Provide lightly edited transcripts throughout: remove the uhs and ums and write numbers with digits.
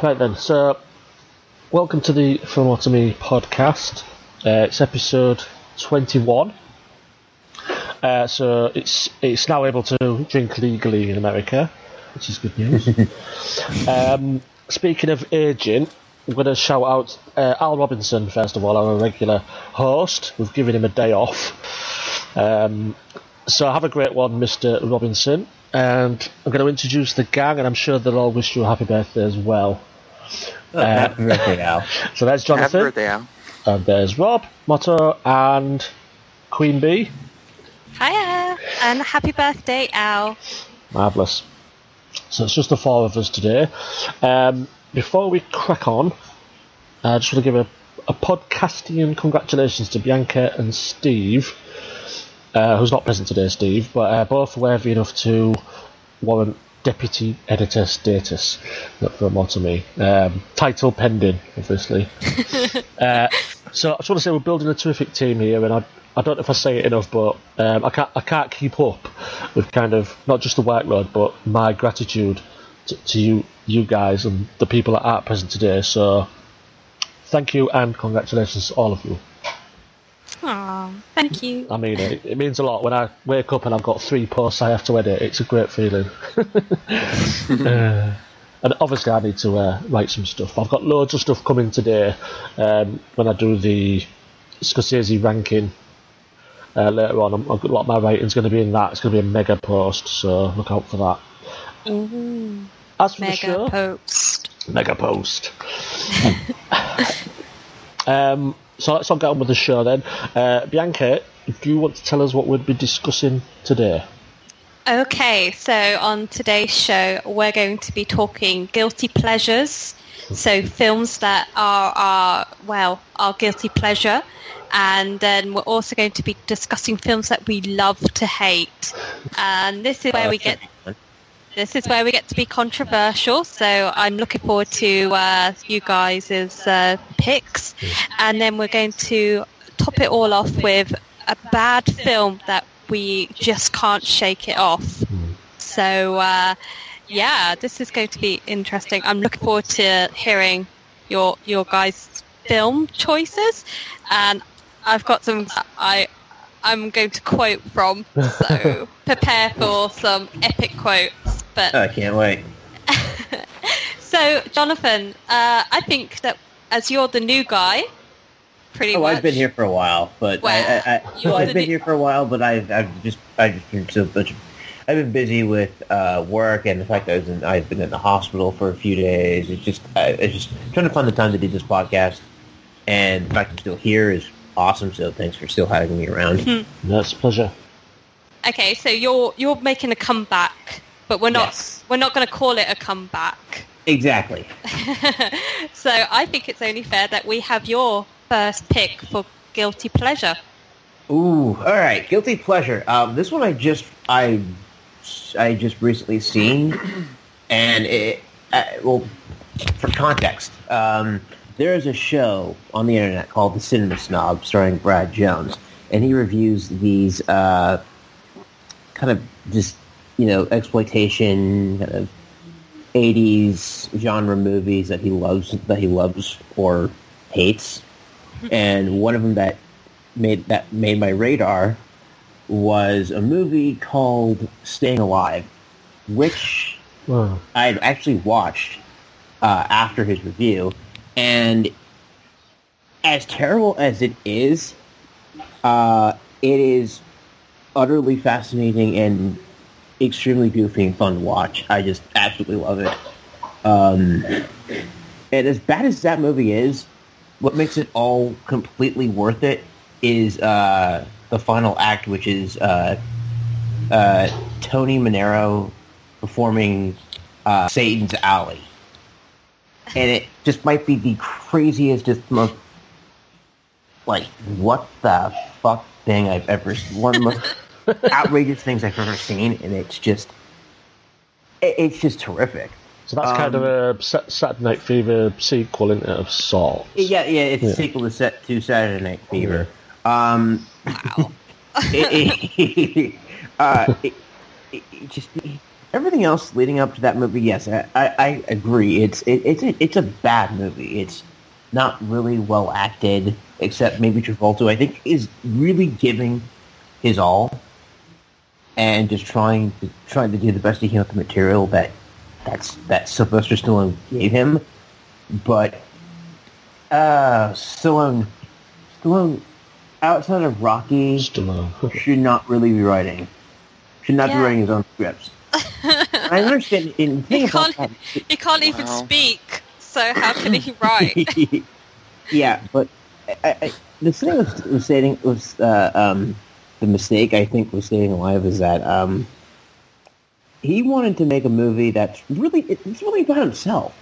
Right then, so welcome to the Filmotomy podcast. It's episode 21. So it's now able to drink legally in America, which is good news. Speaking of aging, I'm going to shout out Al Robinson, first of all, our regular host. We've given him a day off. So have a great one, Mr. Robinson. And I'm going to introduce the gang, and I'm sure they'll all wish you a happy birthday as well. Happy birthday, Al. So there's Jonathan. Happy birthday, Al. And there's Rob, Motto, and Queen Bee. Hiya, and happy birthday, Al. Marvellous. So it's just the four of us today. Before we crack on, I just want to give a podcastian congratulations to Bianca and Steve, who's not present today, Steve, but both worthy enough to warrant deputy editor status. Not for a Filmotomy. Title pending, obviously. So I just want to say we're building a terrific team here, and I don't know if I say it enough, but I can't keep up with kind of not just the workload, but my gratitude to you guys and the people that are present today. So thank you and congratulations to all of you. Aww, thank you. I mean, it means a lot. When I wake up and I've got 3 posts I have to edit, it's a great feeling. And obviously I need to write some stuff. I've got loads of stuff coming today when I do the Scorsese ranking later on. I've got a lot of my writing's going to be in that. It's going to be a mega post, so look out for that. Mm-hmm. As for Mega post. So let's all get on with the show then. Bianca, do you want to tell us what we'll be discussing today? Okay, so on today's show, we're going to be talking guilty pleasures. So films that are our guilty pleasure. And then we're also going to be discussing films that we love to hate. And this is where we get to be controversial, so I'm looking forward to you guys' picks. And then we're going to top it all off with a bad film that we just can't shake it off. So, this is going to be interesting. I'm looking forward to hearing your guys' film choices. And I've got some I'm going to quote from, so prepare for some epic quotes. But I can't wait. So, Jonathan, I think that as you're the new guy, pretty much. I've been here for a while, but I've been busy with work and the fact that I've been in the hospital for a few days. It's just trying to find the time to do this podcast, and the fact I'm still here is awesome. So thanks for still having me around. That's a pleasure. Okay, so you're making a comeback. But we're not going to call it a comeback. Exactly. So I think it's only fair that we have your first pick for guilty pleasure. Ooh, all right, guilty pleasure. This one I just recently seen, and for context, there is a show on the internet called The Cinema Snob, starring Brad Jones, and he reviews these kind of just, you know, exploitation kind of 80s genre movies that he loves or hates. And one of them that made my radar was a movie called Staying Alive, which I actually watched after his review. And as terrible as it is utterly fascinating and extremely goofy and fun to watch. I just absolutely love it. And as bad as that movie is, what makes it all completely worth it is the final act, which is Tony Manero performing Satan's Alley. And it just might be the craziest, just most, like, what the fuck thing I've ever seen. One of the most outrageous things I've ever seen, and it's just terrific. So that's kind of a Saturday Night Fever sequel, isn't it, of sorts? Yeah, it's a sequel to Saturday Night Fever. Wow. It just everything else leading up to that movie, yes, I agree. It's a bad movie. It's not really well acted, except maybe Travolta, I think, is really giving his all and just trying to do the best he can with the material that Sylvester Stallone gave him. But Stallone outside of Rocky should not be writing his own scripts. I understand. He can't even speak, so how can he write? Yeah, but the mistake I think with Staying Alive is that he wanted to make a movie that's really about himself,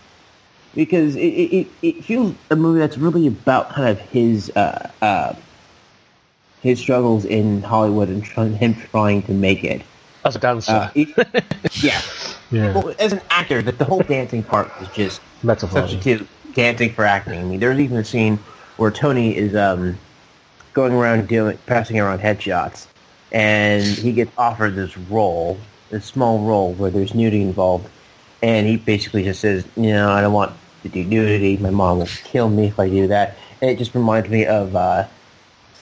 because it feels a movie that's really about kind of his struggles in Hollywood and him trying to make it. As a dancer. Yeah. Well, as an actor, the whole dancing part was just substitute dancing for acting. I mean, there's even a scene where Tony is going around passing around headshots, and he gets offered this small role where there's nudity involved, and he basically just says, I don't want to do nudity. My mom will kill me if I do that. And it just reminds me of...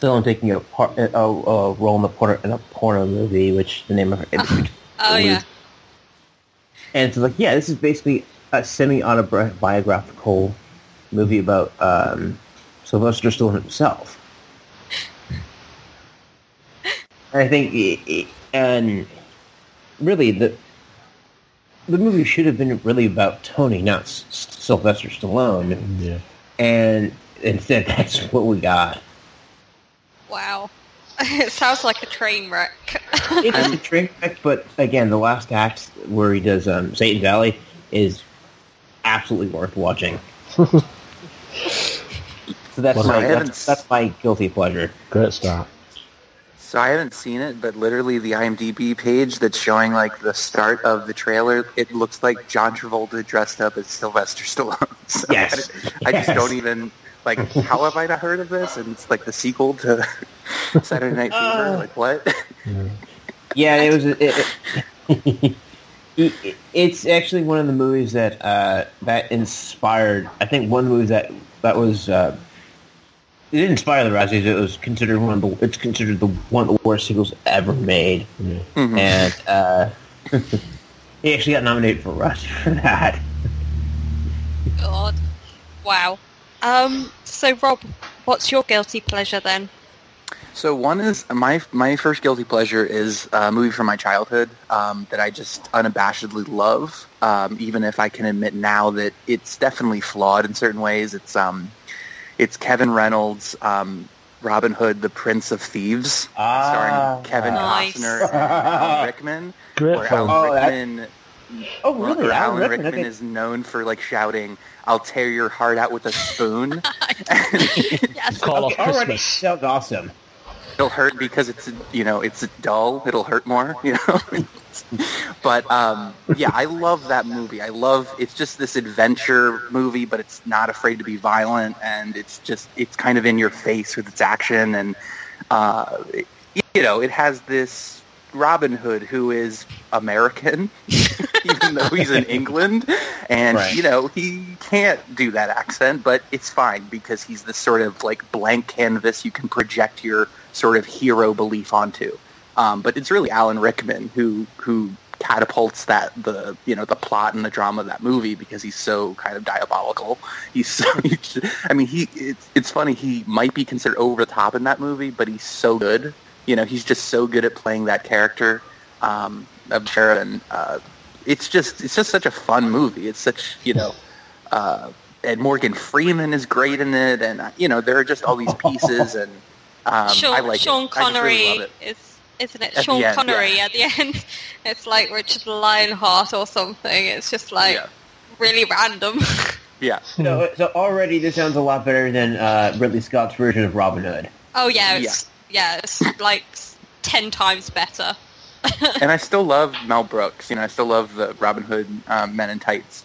Stallone taking a role in a porno movie, which the name of it. Yeah. And it's like, this is basically a semi-autobiographical movie about Sylvester Stallone himself. And I think, really, the movie should have been really about Tony, not Sylvester Stallone. Yeah. And instead, that's what we got. Wow. It sounds like a train wreck. It is a train wreck, but again, the last act where he does Satan's Alley is absolutely worth watching. So that's my guilty pleasure. Great start. So I haven't seen it, but literally the IMDb page that's showing like the start of the trailer, it looks like John Travolta dressed up as Sylvester Stallone. So yes. I just don't even... Like, how have I not heard of this? And it's like the sequel to Saturday Night Fever. Like, what? Yeah, it was. It's actually one of the movies that inspired. I think one movie that was it didn't inspire the Razzies. It was considered one of the worst sequels ever made, and it actually got nominated for Razzie for that. God, wow. So, Rob, what's your guilty pleasure then? So, one is my first guilty pleasure is a movie from my childhood that I just unabashedly love. Even if I can admit now that it's definitely flawed in certain ways. It's Kevin Reynolds' Robin Hood, the Prince of Thieves, starring Kevin Costner and Alan Rickman. Where Alan Rickman is known for like shouting, "I'll tear your heart out with a spoon." Yes. Call off Christmas. Sounds awesome. It'll hurt because it's dull. It'll hurt more. But I love that movie. It's just this adventure movie, but it's not afraid to be violent, and it's kind of in your face with its action, and it has this. Robin Hood, who is American, even though he's in England, and he can't do that accent, but it's fine because he's this sort of like blank canvas you can project your sort of hero belief onto. But it's really Alan Rickman who catapults the plot and the drama of that movie because he's so kind of diabolical. It's funny, he might be considered over the top in that movie, but he's so good. He's just so good at playing that character of Jared, and it's just such a fun movie. It's such, and Morgan Freeman is great in it, and there are just all these pieces, and I like Sean Connery, really love it. At the end, it's like Richard Lionheart or something. It's just like really random. Yeah. So already this sounds a lot better than Ridley Scott's version of Robin Hood. Oh yeah. Yeah, it's like 10 times better. And I still love Mel Brooks. I still love the Robin Hood Men in Tights.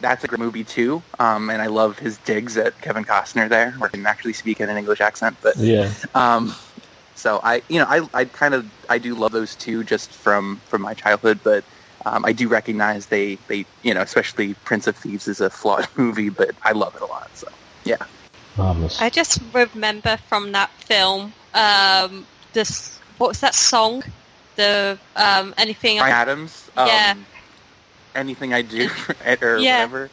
That's a great movie too. And I love his digs at Kevin Costner there, where he can actually speak in an English accent. But So I do love those two just from my childhood, but I do recognize they especially Prince of Thieves is a flawed movie, but I love it a lot. So yeah, marvelous. I just remember from that film this what was that song? The anything Brian Adams. Yeah. Anything I do or whatever.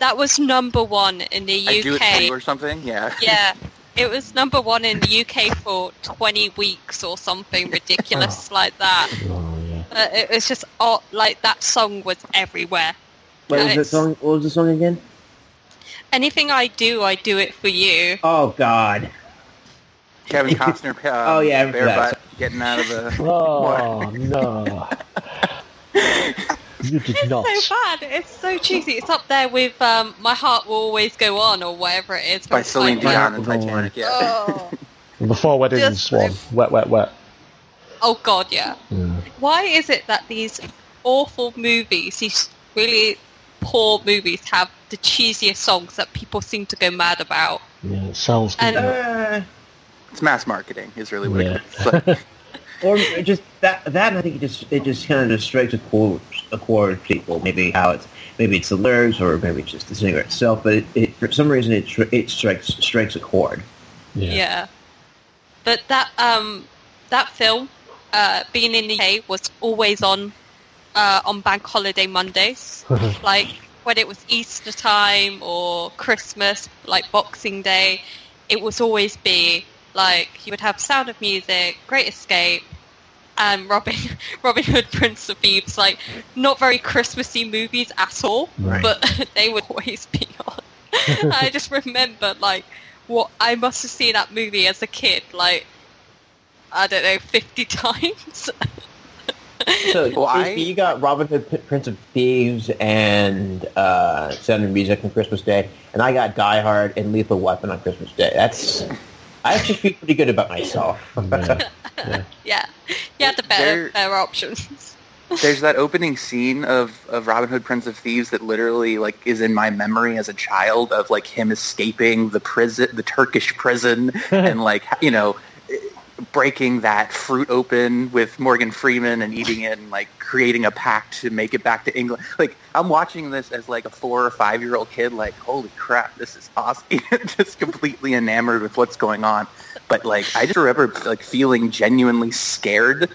That was number one in the UK. I do it or something. Yeah. Yeah. It was number one in the UK for 20 weeks or something ridiculous like that. Oh, yeah. It was just, that song was everywhere. What was the song again? Anything I do it for you. Oh, God. Kevin Costner. Oh, yeah. Bare butt getting out of the... Oh, no. It's so bad. It's so cheesy. It's up there with My Heart Will Always Go On or whatever it is. By Celine Dion and Titanic, yeah. Oh. Before Wedding and Swan. Wet, wet, wet. Oh, God, yeah. Why is it that these awful movies, these really poor movies, have the cheesiest songs that people seem to go mad about? Yeah, it sounds good. It's mass marketing is really what it is. Or just that I think it just kind of strikes a chord with people. Maybe it's the lyrics, or maybe it's just the singer itself. But it for some reason it strikes a chord. Yeah. But that film, being in the UK, was always on bank holiday Mondays, like when it was Easter time or Christmas, like Boxing Day. It would always be like you would have Sound of Music, Great Escape, and Robin Hood, Prince of Thieves, like not very Christmassy movies at all, right. But they would always be on. I just remember like what I must have seen that movie as a kid, like I don't know, 50 times. So you got Robin Hood, Prince of Thieves, and Sound of Music on Christmas Day, and I got Die Hard and Lethal Weapon on Christmas Day. That's I actually feel pretty good about myself. Yeah. Yeah, the better options. There's that opening scene of Robin Hood, Prince of Thieves that literally like is in my memory as a child of like him escaping the Turkish prison, and like breaking that fruit open with Morgan Freeman and eating it, and like creating a pact to make it back to England. Like I'm watching this as like a 4 or 5 year old kid, like holy crap, this is awesome. Just completely enamored with what's going on. But like I just remember like feeling genuinely scared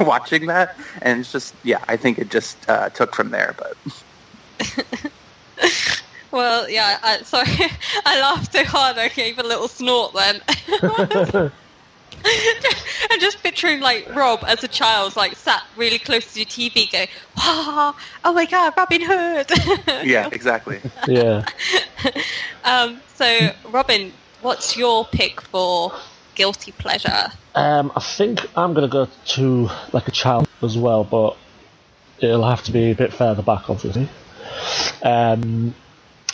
watching that, and it's just I think it just took from there. But well, yeah. Sorry, I laughed so hard I gave a little snort then. I'm just picturing like Rob as a child, like sat really close to your TV, going, "Wow, oh my God, Robin Hood!" Yeah, exactly. Yeah. So, Robin, what's your pick for guilty pleasure? I think I'm going to go to like a child as well, but it'll have to be a bit further back, obviously.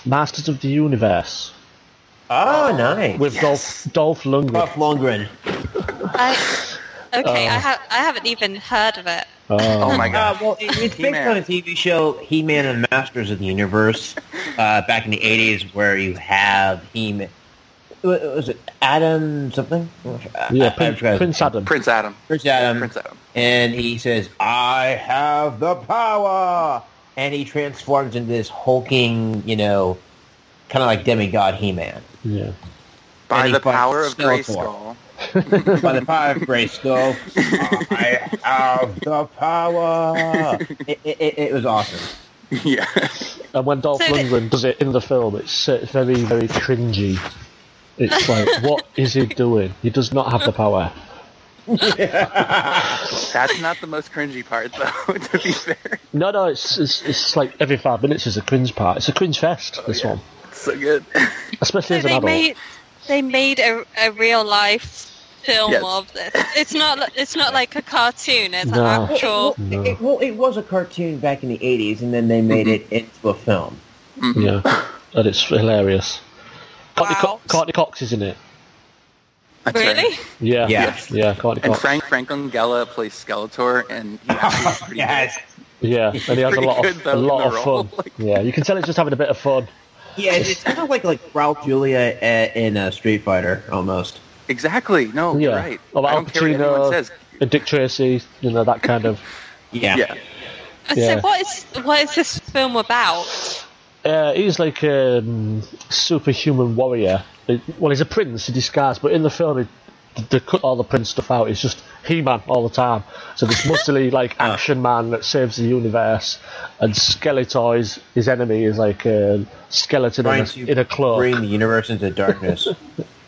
Masters of the Universe. Oh, nice! With Dolph Lundgren. Dolph Lundgren. I haven't even heard of it. Oh my God! Well, it's based on a TV show, He-Man and Masters of the Universe, back in the '80s, where you have He-Man. Was it Adam something? Yeah, Prince Adam. Prince Adam. Prince Adam. Prince Adam. And he says, "I have the power," and he transforms into this hulking, kind of like demigod He-Man. Yeah. By the power of Grayskull. By the power of Grayskull, I have the power. It was awesome. Yeah. And when Dolph Lundgren does it in the film, it's very, very cringy. It's like, what is he doing? He does not have the power. Yeah. That's not the most cringy part, though. To be fair. No, it's like every 5 minutes is a cringe part. It's a cringe fest. One. So good, especially as an adult. They made a real life film of this. It's not like a cartoon. It's an actual. It was a cartoon back in the '80s, and then they made it into a film. Mm-hmm. Yeah, and it's hilarious. Wow. Courtney Cox is in it. That's really? Right. Yeah. Yes. Yeah. Courtney Cox. And Frank Langella plays Skeletor, and he's pretty good. Yeah, and he has a lot of fun. Like... Yeah, you can tell it's just having a bit of fun. Yeah, it's kind of like Ralph Julia in Street Fighter, almost. Exactly. No, yeah. You're right. Well, I don't care what anyone says. And Dick Tracy, you know, that kind of... So what is this film about? He's like a superhuman warrior. Well, he's a prince in disguise, but in the film, they cut all the prince stuff out. It's just He-Man all the time. So there's mostly like Action Man that saves the universe, and Skeletor, his enemy, is like a skeleton in a cloak. Bring the universe into darkness.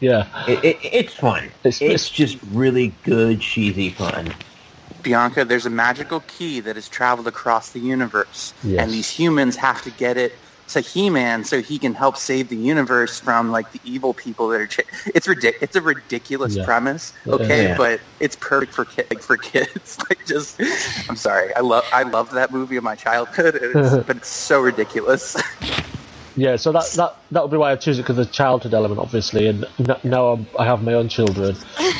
It's fun. It's just really good, cheesy fun. Bianca, there's a magical key that has traveled across the universe, and these humans have to get it to He-Man so he can help save the universe from like the evil people that are. It's a ridiculous premise, but it's perfect for kids. Like, just, I'm sorry, I loved that movie of my childhood, but it's so ridiculous. Yeah, so that would be why I choose it, because of the childhood element, obviously, and now I have my own children.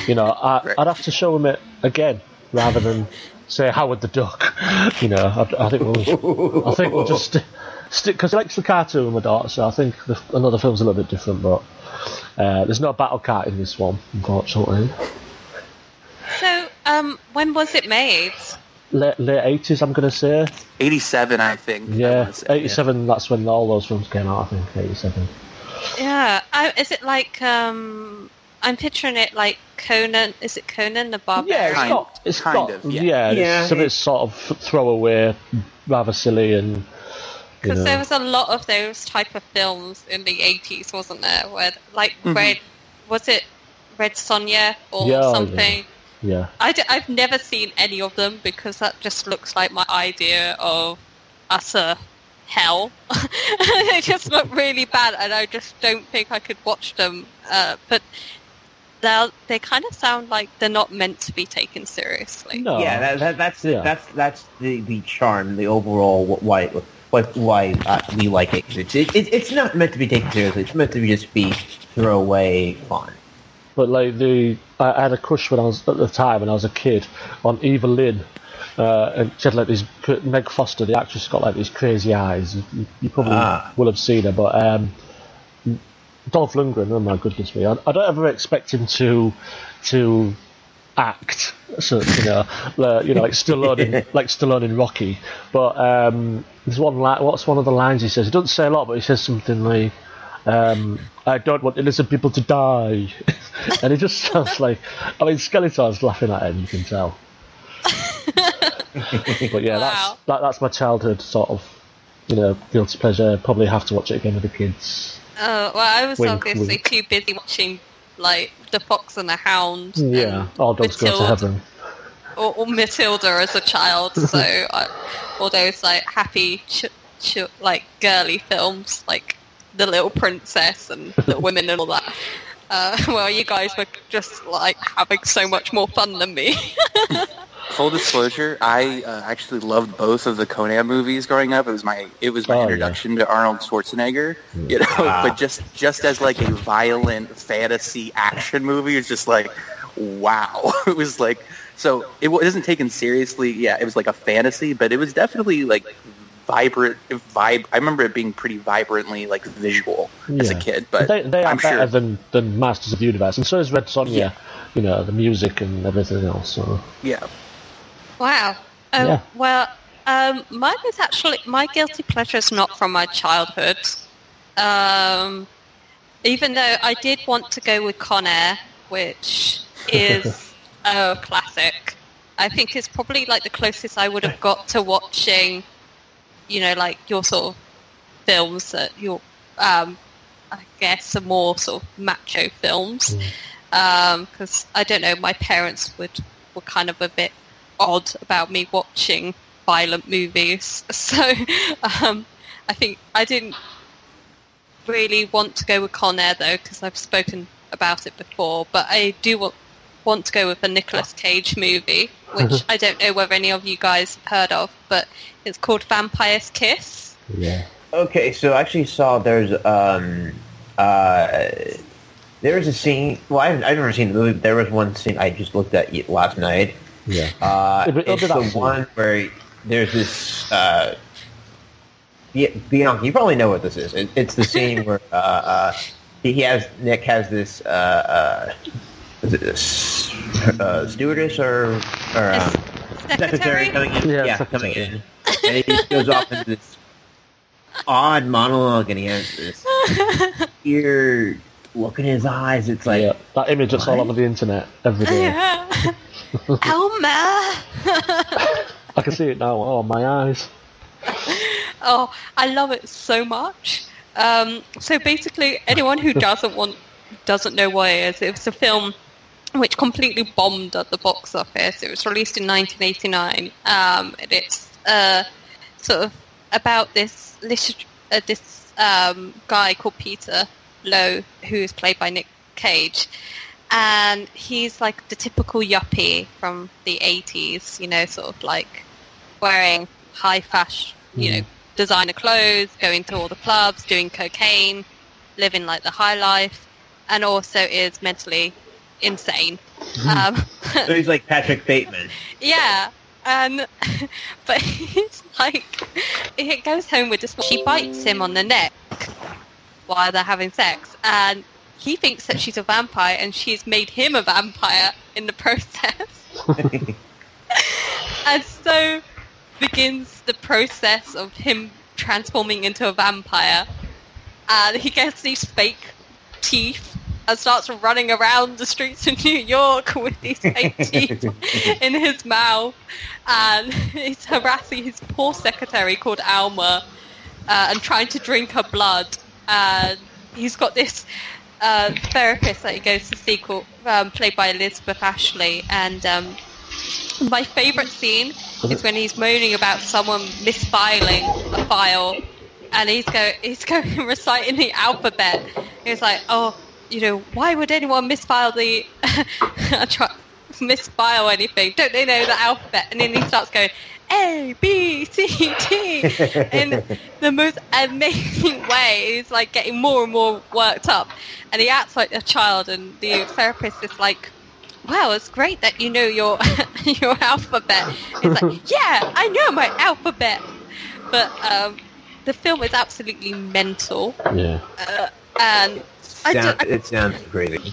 You know, I'd have to show them it again. Rather than say Howard the Duck, you know, I think we'll just stick, because he likes the cartoon with my daughter. So I think another film's a little bit different, but there's no battle cat in this one, unfortunately. So, when was it made? Late 80s, I'm going to say. 87, I think. Yeah, 87. That's when all those films came out. I think 87. Yeah, is it like? I'm picturing it like Conan. Is it Conan the Barbarian? Yeah, it's kind of. It's sort of throwaway, rather silly, and because there was a lot of those type of films in the 80s, wasn't there? Where like Red Sonja or something? Yeah. I've never seen any of them because that just looks like my idea of utter hell. They just look really bad, and I just don't think I could watch them. But they kind of sound like they're not meant to be taken seriously. No. Yeah, that's the charm, the overall why we like it. It's not meant to be taken seriously. It's meant to be throwaway fun. But like I had a crush when I was a kid on Eva Lynn. And she had like these, Meg Foster, the actress, got like these crazy eyes. You probably will have seen her, but Dolph Lundgren, oh my goodness me, I don't ever expect him to act, so, like Stallone, like Stallone in Rocky. But there's one line. What's one of the lines he says? He doesn't say a lot, but he says something like, "I don't want innocent people to die," and it just sounds like. I mean, Skeletor's laughing at him. You can tell. But yeah, that's my childhood sort of, guilty pleasure. Probably have to watch it again with the kids. Oh, well, I was obviously too busy watching like The Fox and the Hound. Yeah, All Dogs Go to Heaven. Or Matilda as a child. So all those like happy, like girly films, like The Little Princess and The Women and all that. Well, you guys were just like having so much more fun than me. Full disclosure, I actually loved both of the Conan movies growing up. It was my introduction to Arnold Schwarzenegger, But just as like a violent fantasy action movie, it's just like, wow. It was like, so it wasn't taken seriously. Yeah, it was like a fantasy, but it was definitely like vibrant. I remember it being pretty vibrantly like visual as a kid. But they are better than Masters of the Universe, and so is Red Sonja. Yeah. You know, the music and everything else. So. Yeah. Wow. Well, mine is actually... My guilty pleasure is not from my childhood. Even though I did want to go with Con Air, which is a classic. I think it's probably like the closest I would have got to watching, like your sort of films that you're... I guess the more sort of macho films. Because, I don't know, my parents were kind of a bit... odd about me watching violent movies, so I think I didn't really want to go with Con Air though, because I've spoken about it before, but I do want to go with a Nicolas Cage movie, which I don't know whether any of you guys have heard of, but it's called Vampire's Kiss. Yeah. Okay, so I actually saw there's a scene, well I've never seen the movie, but there was one scene I just looked at last night. Yeah, it's the one where there's this. Bianca, you probably know what this is. It's the scene where Nick has this is it a stewardess or secretary coming in? Coming in. And he goes off into this odd monologue, and he has this weird look in his eyes. It's like... Yeah, that image that's all over the internet every day. Yeah. Elmer! I can see it now. Oh, my eyes. Oh, I love it so much. So basically, anyone who doesn't know what it is, it was a film which completely bombed at the box office. It was released in 1989, and it's sort of about this guy called Peter Lowe, who is played by Nick Cage, and he's like the typical yuppie from the 80s, you know, sort of like wearing high fashion, you know, designer clothes, going to all the clubs, doing cocaine, living like the high life, and also is mentally insane. So he's like Patrick Bateman. Yeah. But he's like, it goes home with this. She bites him on the neck while they're having sex, and he thinks that she's a vampire, and she's made him a vampire in the process. And so begins the process of him transforming into a vampire, and he gets these fake teeth and starts running around the streets of New York with these fake teeth in his mouth, and he's harassing his poor secretary called Alma, and trying to drink her blood. And he's got this therapist that he goes to see called, played by Elizabeth Ashley, and my favourite scene is when he's moaning about someone misfiling a file, and he's going reciting the alphabet. He's like, oh, you know, why would anyone misfile anything? Don't they know the alphabet? And then he starts going A, B, C, D in the most amazing way. He's like getting more and more worked up, and he acts like a child. And the therapist is like, wow, it's great that you know your alphabet. It's like, yeah, I know my alphabet. But the film is absolutely mental. Yeah. And it sounds crazy.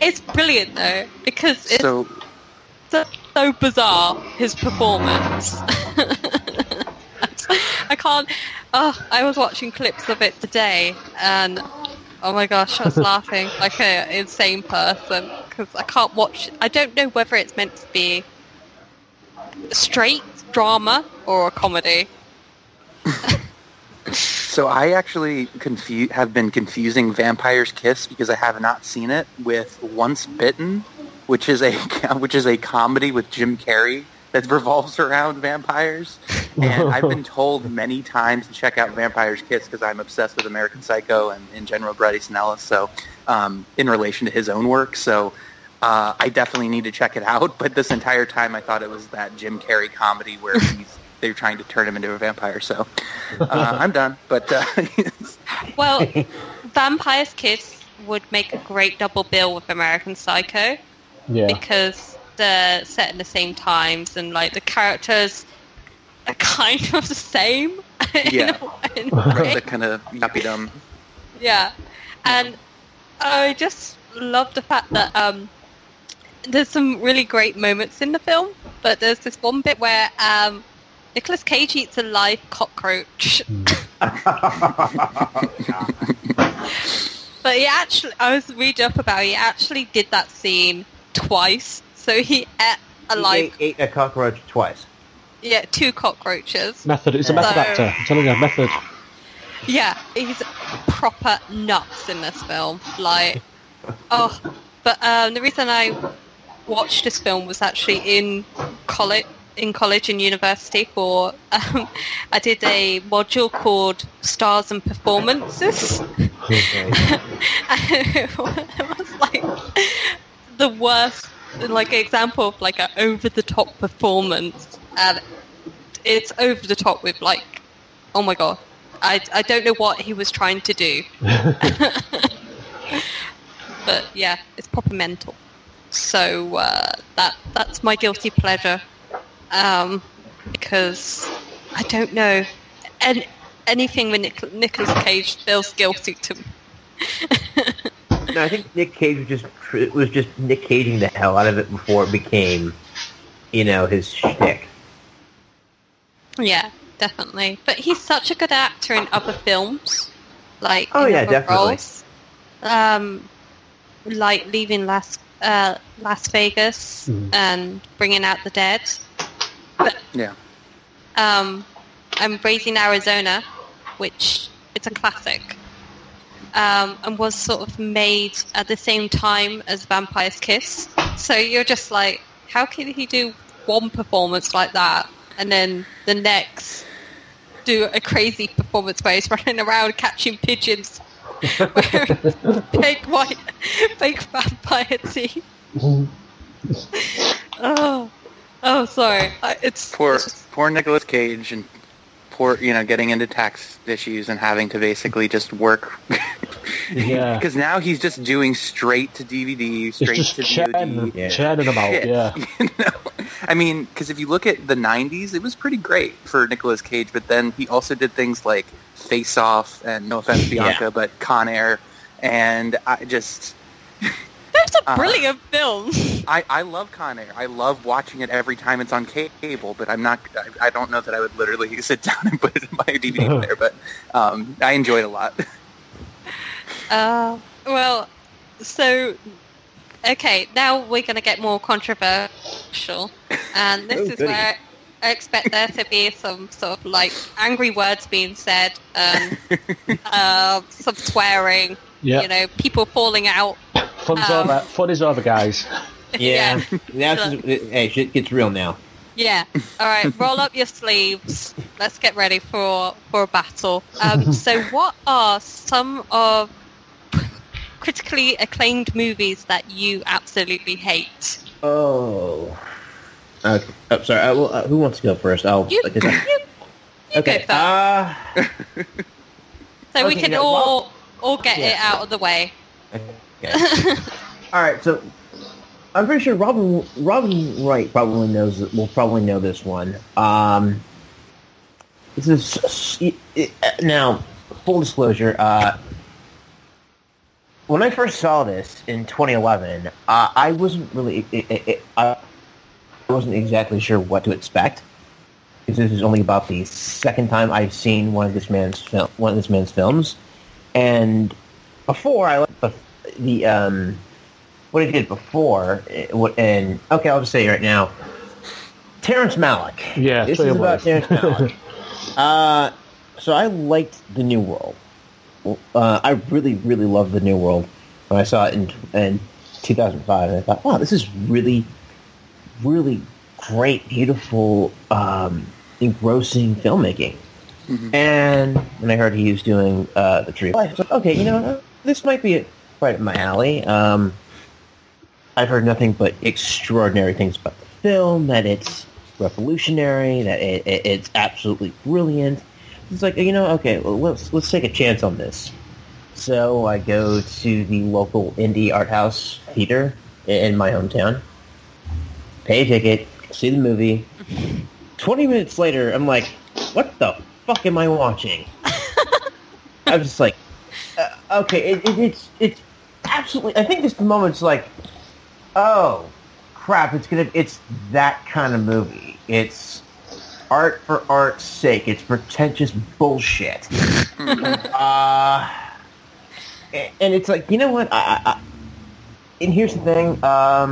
It's brilliant though, because it's so bizarre, his performance. I can't. Oh, I was watching clips of it today, and oh my gosh, I was laughing like an insane person, because I can't watch. I don't know whether it's meant to be straight drama or a comedy. So I actually have been confusing Vampire's Kiss, because I have not seen it, with Once Bitten, which is a comedy with Jim Carrey that revolves around vampires. And I've been told many times to check out Vampire's Kiss because I'm obsessed with American Psycho and in general Bret Easton Ellis, so in relation to his own work. So I definitely need to check it out. But this entire time I thought it was that Jim Carrey comedy where they're trying to turn him into a vampire. So I'm done. But well, Vampire's Kiss would make a great double bill with American Psycho. Yeah. Because they're set in the same times, and like the characters are kind of the same. Yeah, they're kind of yuppie dumb. Yeah, and I just love the fact that there's some really great moments in the film, but there's this one bit where Nicolas Cage eats a live cockroach. But he actually, I was reading up about it, he actually did that scene twice. So he ate a live... He ate a cockroach twice. Yeah, two cockroaches. Method. It's a method actor. I'm telling you, method. Yeah, he's proper nuts in this film. Like, oh. But the reason I watched this film was actually in college and university for... I did a module called Stars and Performances. Okay. And it was like... the worst like example of like an over-the-top performance, and it's over the top with like, oh my god, I don't know what he was trying to do. But yeah, it's proper mental. So that's my guilty pleasure, because I don't know, and anything with Nicolas Cage feels guilty to me. No, I think Nick Cage was just Nick Caging the hell out of it before it became, you know, his shtick. Yeah, definitely. But he's such a good actor in other films, like roles, like leaving Las Vegas and Bringing Out the Dead. But, yeah. And Raising Arizona, which it's a classic. And was sort of made at the same time as Vampire's Kiss. So you're just like, how can he do one performance like that and then the next do a crazy performance where he's running around catching pigeons wearing fake vampire teeth? Oh, sorry. It's poor Nicolas Cage and poor, you know, getting into tax issues and having to basically just work. Yeah. Because now he's just doing straight to DVD, straight to VOD. Yeah. Chatting about, yeah. You know? I mean, because if you look at the 90s, it was pretty great for Nicolas Cage, but then he also did things like Face Off and, no offense, Bianca, but Con Air, and I just... That's a brilliant film. I love Con Air. I love watching it every time it's on cable, but I'm not. I don't know that I would literally sit down and put it in my DVD player, but I enjoyed it a lot. Well, so okay, now we're going to get more controversial, and this is where I expect there to be some sort of like angry words being said, some swearing. Yep. You know, people falling out. Fun is over, guys. Yeah. Hey, shit gets real now. Yeah. All right, roll up your sleeves. Let's get ready for a battle. So what are some of critically acclaimed movies that you absolutely hate? Oh. I'm sorry. Who wants to go first? You go first. So we can all get it out of the way. Okay. All right, so I'm pretty sure Robin Wright probably knows. Will probably know this one. This is now full disclosure. When I first saw this in 2011, I wasn't really. I wasn't exactly sure what to expect, because this is only about the second time I've seen one of this man's films, and before I left what he did before, and okay, I'll just say it right now, Terrence Malick. Yeah, this is about Terrence Malick. So I liked The New World. I really, really loved The New World when I saw it in 2005, and I thought, wow, this is really, really great, beautiful, engrossing filmmaking. Mm-hmm. And when I heard he was doing The Tree of Life, I was like, okay, you know, this might be right in my alley. I've heard nothing but extraordinary things about the film, that it's revolutionary, that it's absolutely brilliant. It's like, you know, okay, well, let's take a chance on this. So I go to the local indie art house theater in my hometown, pay a ticket, see the movie. 20 minutes later, I'm like, what the fuck am I watching? I was just like, okay, it's absolutely. I think this moment's like, oh crap! It's that kind of movie. It's art for art's sake. It's pretentious bullshit. And it's like, you know what? And here's the thing. I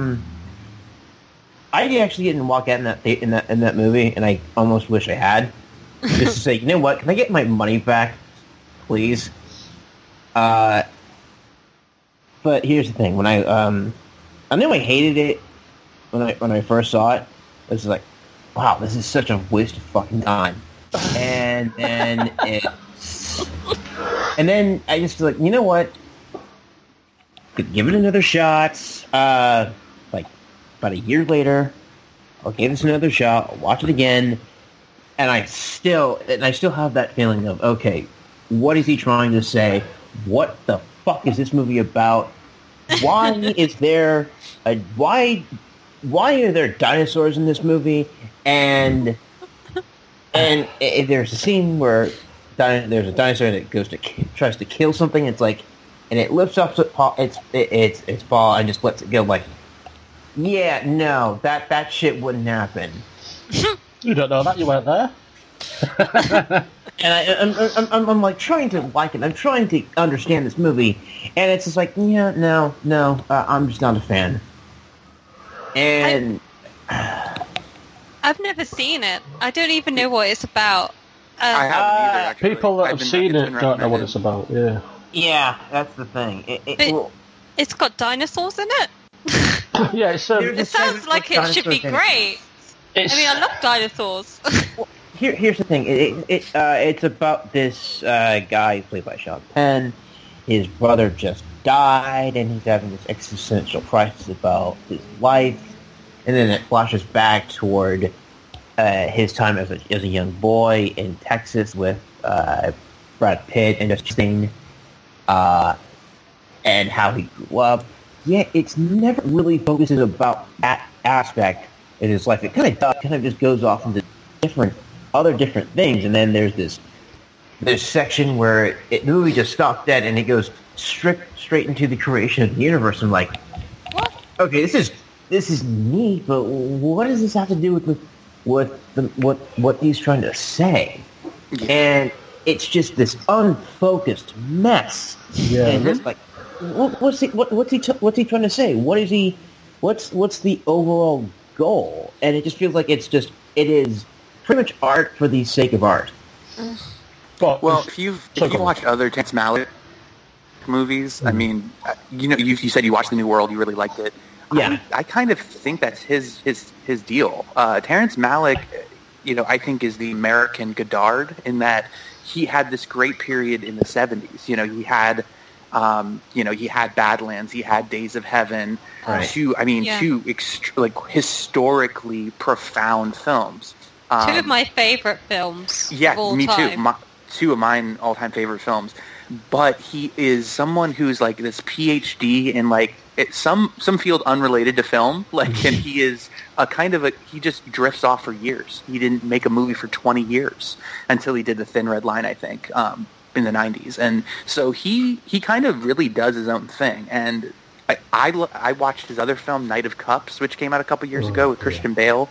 actually didn't walk out in that movie, and I almost wish I had. Just to say, you know what? Can I get my money back, please? But here's the thing: when I knew I hated it when I first saw it. I was like, "Wow, this is such a waste of fucking time." And then I just was like, you know what? Could give it another shot. Like about a year later, I'll give this another shot. I'll watch it again, and I still have that feeling of, okay, what is he trying to say? What the fuck is this movie about? Why is there why are there dinosaurs in this movie? And there's a scene where there's a dinosaur that tries to kill something. It's like, and it lifts up its paw and just lets it go like, yeah, no, that shit wouldn't happen. You don't know that, you weren't there. And I'm like trying to like it. I'm trying to understand this movie, and it's just like, yeah, no, I'm just not a fan. And I've never seen it. I don't even know what it's about. I haven't either. Actually. People that have seen it don't know what it's about. Yeah. Yeah, that's the thing. It's got dinosaurs in it. Yeah, it sounds like it should be great. I mean, I love dinosaurs. Well, here's the thing. It's about this guy played by Sean Penn. His brother just died, and he's having this existential crisis about his life. And then it flashes back toward his time as a young boy in Texas with Brad Pitt and Justine, and how he grew up. Yeah, it's never really focuses about that aspect in his life. It kind of just goes off into different things, and then there's this section where the movie just stopped dead, and it goes straight into the creation of the universe. I'm like, what? Okay, this is neat, but what does this have to do with what he's trying to say? And it's just this unfocused mess. Yeah, and it's like, what's he trying to say? What's the overall goal? And it just feels like it is pretty much art for the sake of art. Well, if you watch other Terrence Malick movies, I mean, you said you watched The New World, you really liked it. Yeah, I kind of think that's his deal. Terrence Malick, I think is the American Godard in that he had this great period in the 70s. He had Badlands, he had Days of Heaven, right. Two historically profound films. Two of my favorite films. Yeah, of all me time. Too. Two of mine all-time favorite films. But he is someone who's like this PhD in like some field unrelated to film. Like, and he is he just drifts off for years. He didn't make a movie for 20 years until he did The Thin Red Line, I think. In the 90s, and so he kind of really does his own thing. And I watched his other film, Knight of Cups, which came out a couple years ago with Christian Bale,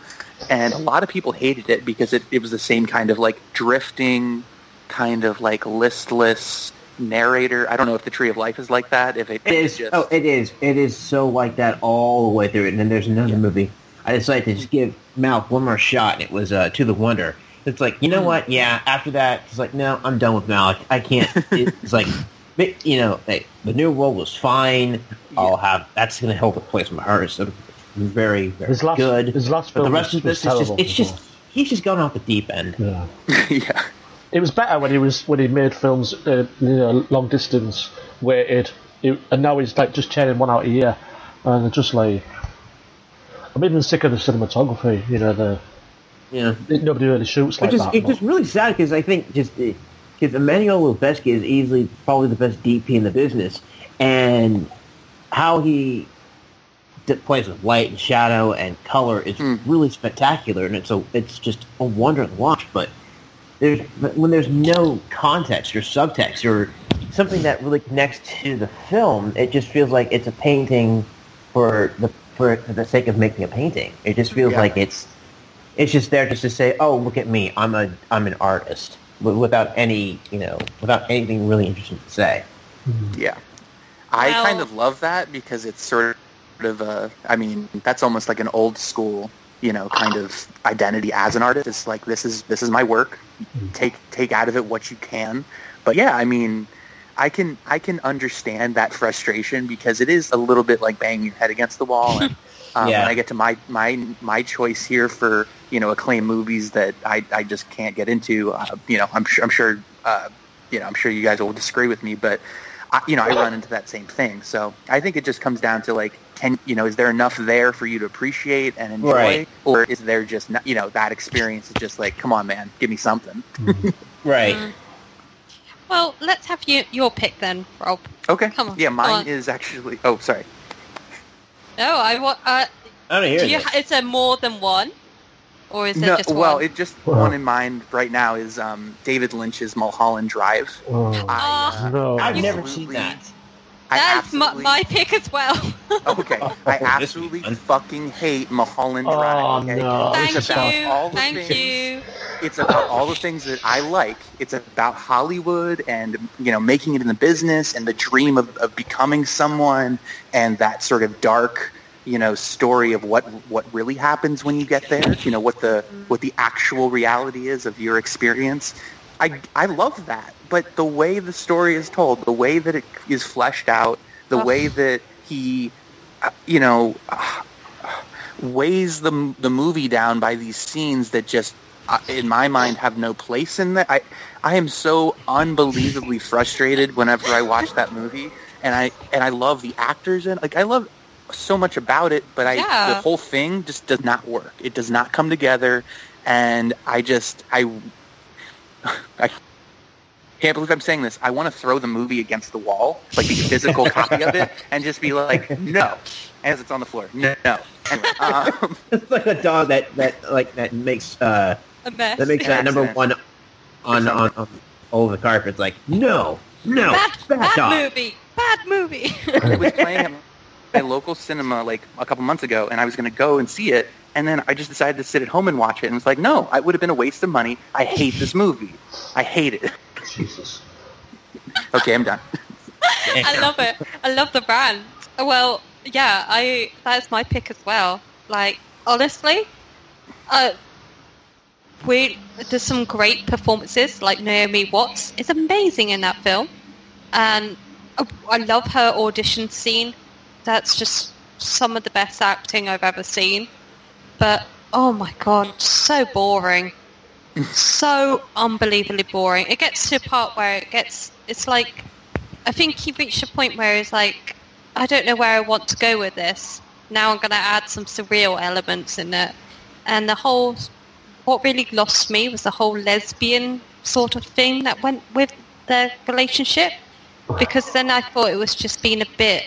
and a lot of people hated it because it was the same kind of like drifting, kind of like listless narrator. I don't know if The Tree of Life is like that. If it is, just... oh, it is so like that all the way through it. And then there's another movie. I decided to just give Malick one more shot, and it was To the Wonder. It's like, you know what? Yeah, after that, it's like, no, I'm done with Malick. I can't. It's like, hey, The New World was fine. That's going to hold a place in my heart. So very, very good. His last film, but the rest of this is just he's just gone off the deep end. Yeah. Yeah. It was better when he made films, long distance, weighted, and now he's like just churning one out a year, and just like, I'm even sick of the cinematography. Yeah, nobody really shoots like that. It's just really sad because I think because Emmanuel Lubezki is easily probably the best DP in the business, and how he plays with light and shadow and color is really spectacular, and it's just a wonder to watch. But when there's no context or subtext or something that really connects to the film, it just feels like it's a painting for the sake of making a painting. It just feels like it's. It's just there just to say, oh, look at me, I'm an artist, without any, without anything really interesting to say. Yeah. I kind of love that because it's sort of that's almost like an old school, kind of identity as an artist. It's like, this is my work. Take out of it what you can. But yeah, I can understand that frustration because it is a little bit like banging your head against the wall and when I get to my choice here for acclaimed movies that I just can't get into, I'm sure you guys will disagree with me, but I run into that same thing. So I think it just comes down to like, is there enough there for you to appreciate and enjoy, right. Or is there just not, that experience is just like, come on, man, give me something, right? Well, let's have your pick then, Rob. Okay. Come on. Yeah, mine is actually. Oh, sorry. No, I don't hear it. Is there more than one, or is there just one? Well, one in mind right now is David Lynch's Mulholland Drive. I've never seen that. That's my pick as well. Okay. I absolutely fucking hate Mulholland Drive. Okay? No. Thank you. It's about all the things that I like. It's about Hollywood and, you know, making it in the business and the dream of becoming someone and that sort of dark, you know, story of what really happens when you get there. You know, what the actual reality is of your experience. I love that. But the way the story is told, the way that it is fleshed out, the way that he, you know, weighs the movie down by these scenes that just, in my mind, have no place in that. I am so unbelievably frustrated whenever I watch that movie, and I love the actors in. Like, I love so much about it, but the whole thing just does not work. It does not come together, and I can't believe I'm saying this. I want to throw the movie against the wall, like the physical copy of it, and just be like, no, as it's on the floor. No. Anyway, it's like a dog that makes that number one on all the carpets. Like, no, bad movie. It was playing at my local cinema like a couple months ago, and I was going to go and see it. And then I just decided to sit at home and watch it. And it's like, no, it would have been a waste of money. I hate this movie. I hate it. Jesus. Okay, I'm done. I love it. I love the brand. Well, yeah, that's my pick as well. Like, honestly, there's some great performances. Like, Naomi Watts is amazing in that film. And I love her audition scene. That's just some of the best acting I've ever seen. But, oh my God, so boring. So unbelievably boring. It gets to a part where it's like, I think he reached a point where he's like, I don't know where I want to go with this. Now I'm going to add some surreal elements in it. And what really lost me was the whole lesbian sort of thing that went with their relationship. Because then I thought it was just being a bit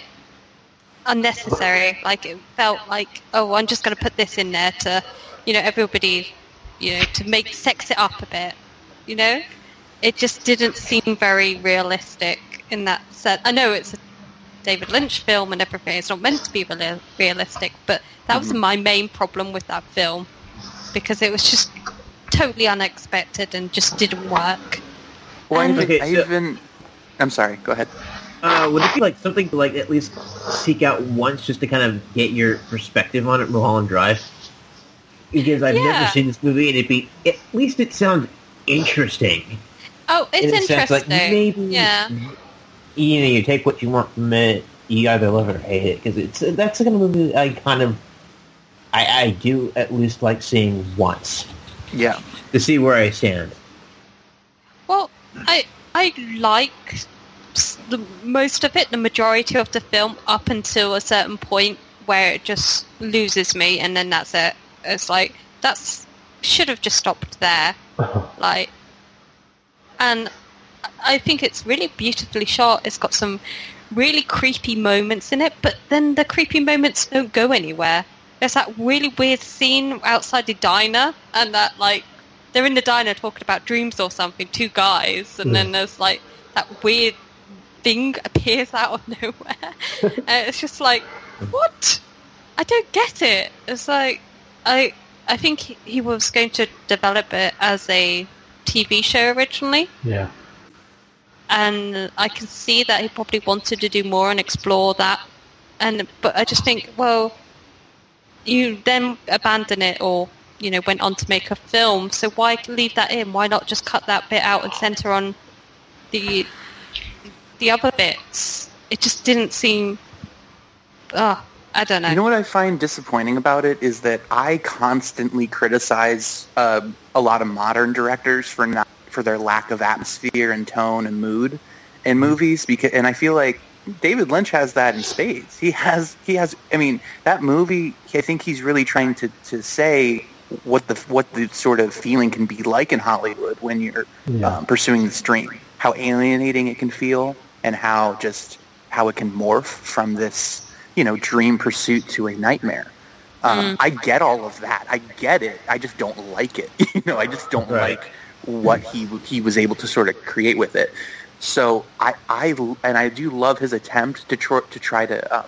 unnecessary. Like, it felt like, oh, I'm just going to put this in there to, you know, everybody, you know, to make sex it up a bit, you know. It just didn't seem very realistic in that sense. I know it's a David Lynch film and everything, it's not meant to be realistic, but that was my main problem with that film, because it was just totally unexpected and just didn't work. Well, I'm sorry, go ahead. Would it be like something to like at least seek out once just to kind of get your perspective on it, Mulholland Drive? Because I've never seen this movie, and at least it sounds interesting. Oh, it's interesting. Like, maybe, you know, you take what you want from it. You either love it or hate it, because that's the kind of movie that I do at least like seeing once. Yeah, to see where I stand. Well, I like most of it, the majority of the film, up until a certain point where it just loses me, and then that's it. It's like, that's should have just stopped there. Like, and I think it's really beautifully shot. It's got some really creepy moments in it, but then the creepy moments don't go anywhere. There's that really weird scene outside the diner, and that, like, they're in the diner talking about dreams or something, two guys, and then there's like that weird thing appears out of nowhere. And it's just like, what? I don't get it. It's like, I think he was going to develop it as a TV show originally. Yeah. And I can see that he probably wanted to do more and explore that. But I just think, well, you then abandon it or, you know, went on to make a film. So why leave that in? Why not just cut that bit out and center on the other bits? It just didn't seem... I don't know. You know what I find disappointing about it is that I constantly criticize a lot of modern directors for their lack of atmosphere and tone and mood in movies, and I feel like David Lynch has that in spades. He has. I mean, that movie, I think he's really trying to say what the sort of feeling can be like in Hollywood when you're pursuing this dream. How alienating it can feel, and how it can morph from this, you know, dream pursuit to a nightmare. I get all of that. I get it. I just don't like it. You know, I just don't like what he was able to sort of create with it. So I do love his attempt to try to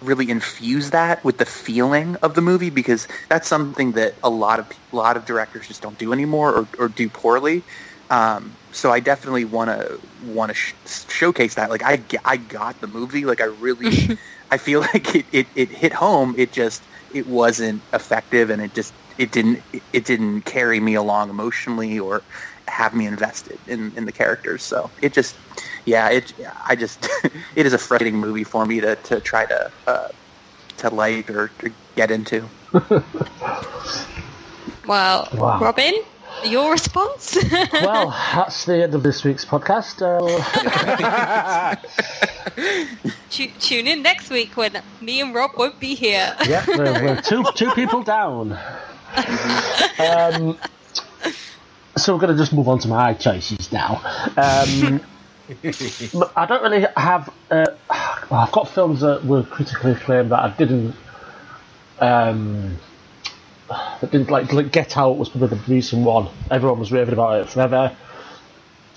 really infuse that with the feeling of the movie, because that's something that a lot of directors just don't do anymore or do poorly. So I definitely want to showcase that. Like I got the movie. Like I really, I feel like it hit home. It wasn't effective, and it didn't carry me along emotionally or have me invested in the characters. So it is a frustrating movie for me to try to like or to get into. Well, wow. Robin, your response? Well, that's the end of this week's podcast. Tune in next week when me and Rob won't be here. Yeah, we're two people down. So we're going to just move on to my choices now. I don't really have... I've got films that were critically acclaimed that I didn't... that didn't like Get Out was probably the recent one. Everyone was raving about it forever.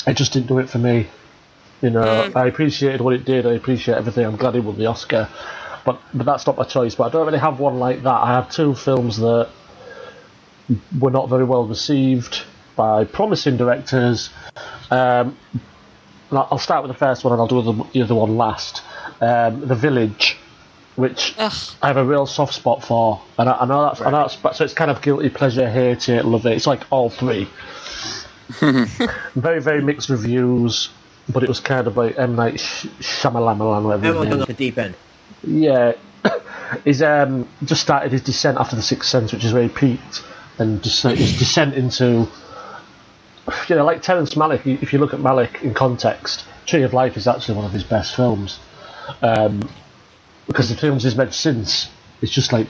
It just didn't do it for me. You know, I appreciated what it did. I appreciate everything. I'm glad it won the Oscar. But that's not my choice. But I don't really have one like that. I have two films that were not very well received by promising directors. I'll start with the first one and I'll do the other one last. The Village, which I have a real soft spot for, and I know that's right. So it's kind of guilty pleasure, hate it, love it. It's like all three. Very, very mixed reviews, but it was kind of like M. Night Shyamalan, whatever. Everyone goes off the deep end. Yeah, he's just started his descent after The Sixth Sense, which is where he peaked, and just his descent into, you know, like Terrence Malick. If you look at Malick in context, Tree of Life is actually one of his best films. Because the films he's made since, it's just like,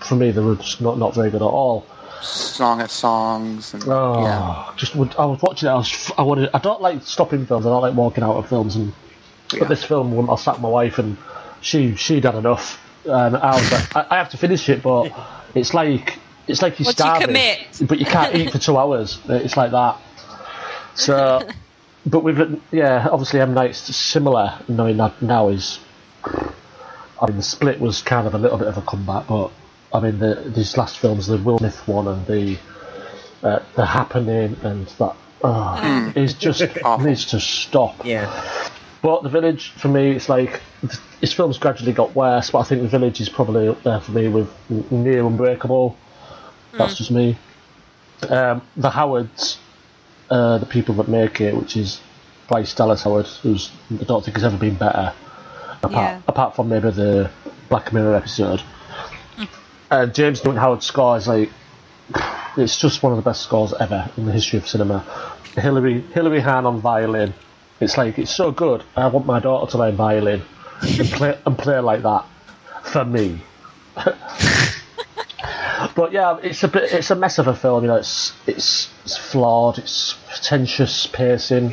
for me, they were just not very good at all. Song of Songs. And, I was watching it. I don't like stopping films. I don't like walking out of films. But this film, I sat my wife, and she'd had enough. And I was like, I have to finish it, but it's like you're starving, but you can't eat for 2 hours. It's like that. So, but obviously M. Night's similar. Knowing that now is. I mean, The Split was kind of a little bit of a comeback, but I mean, these last films, the Will Smith one and the Happening and that, it's just needs to stop. Yeah. But The Village, for me, it's like, his films gradually got worse, but I think The Village is probably up there for me with near Unbreakable. That's just me. The Howards, the people that make it, which is Bryce Dallas Howard, who I don't think has ever been better. Apart from maybe the Black Mirror episode. James Newton Howard's score is like, it's just one of the best scores ever in the history of cinema. Hilary Hahn on violin. It's like, it's so good. I want my daughter to learn violin and play like that for me. But yeah, it's a mess of a film. You know, it's flawed. It's pretentious pacing.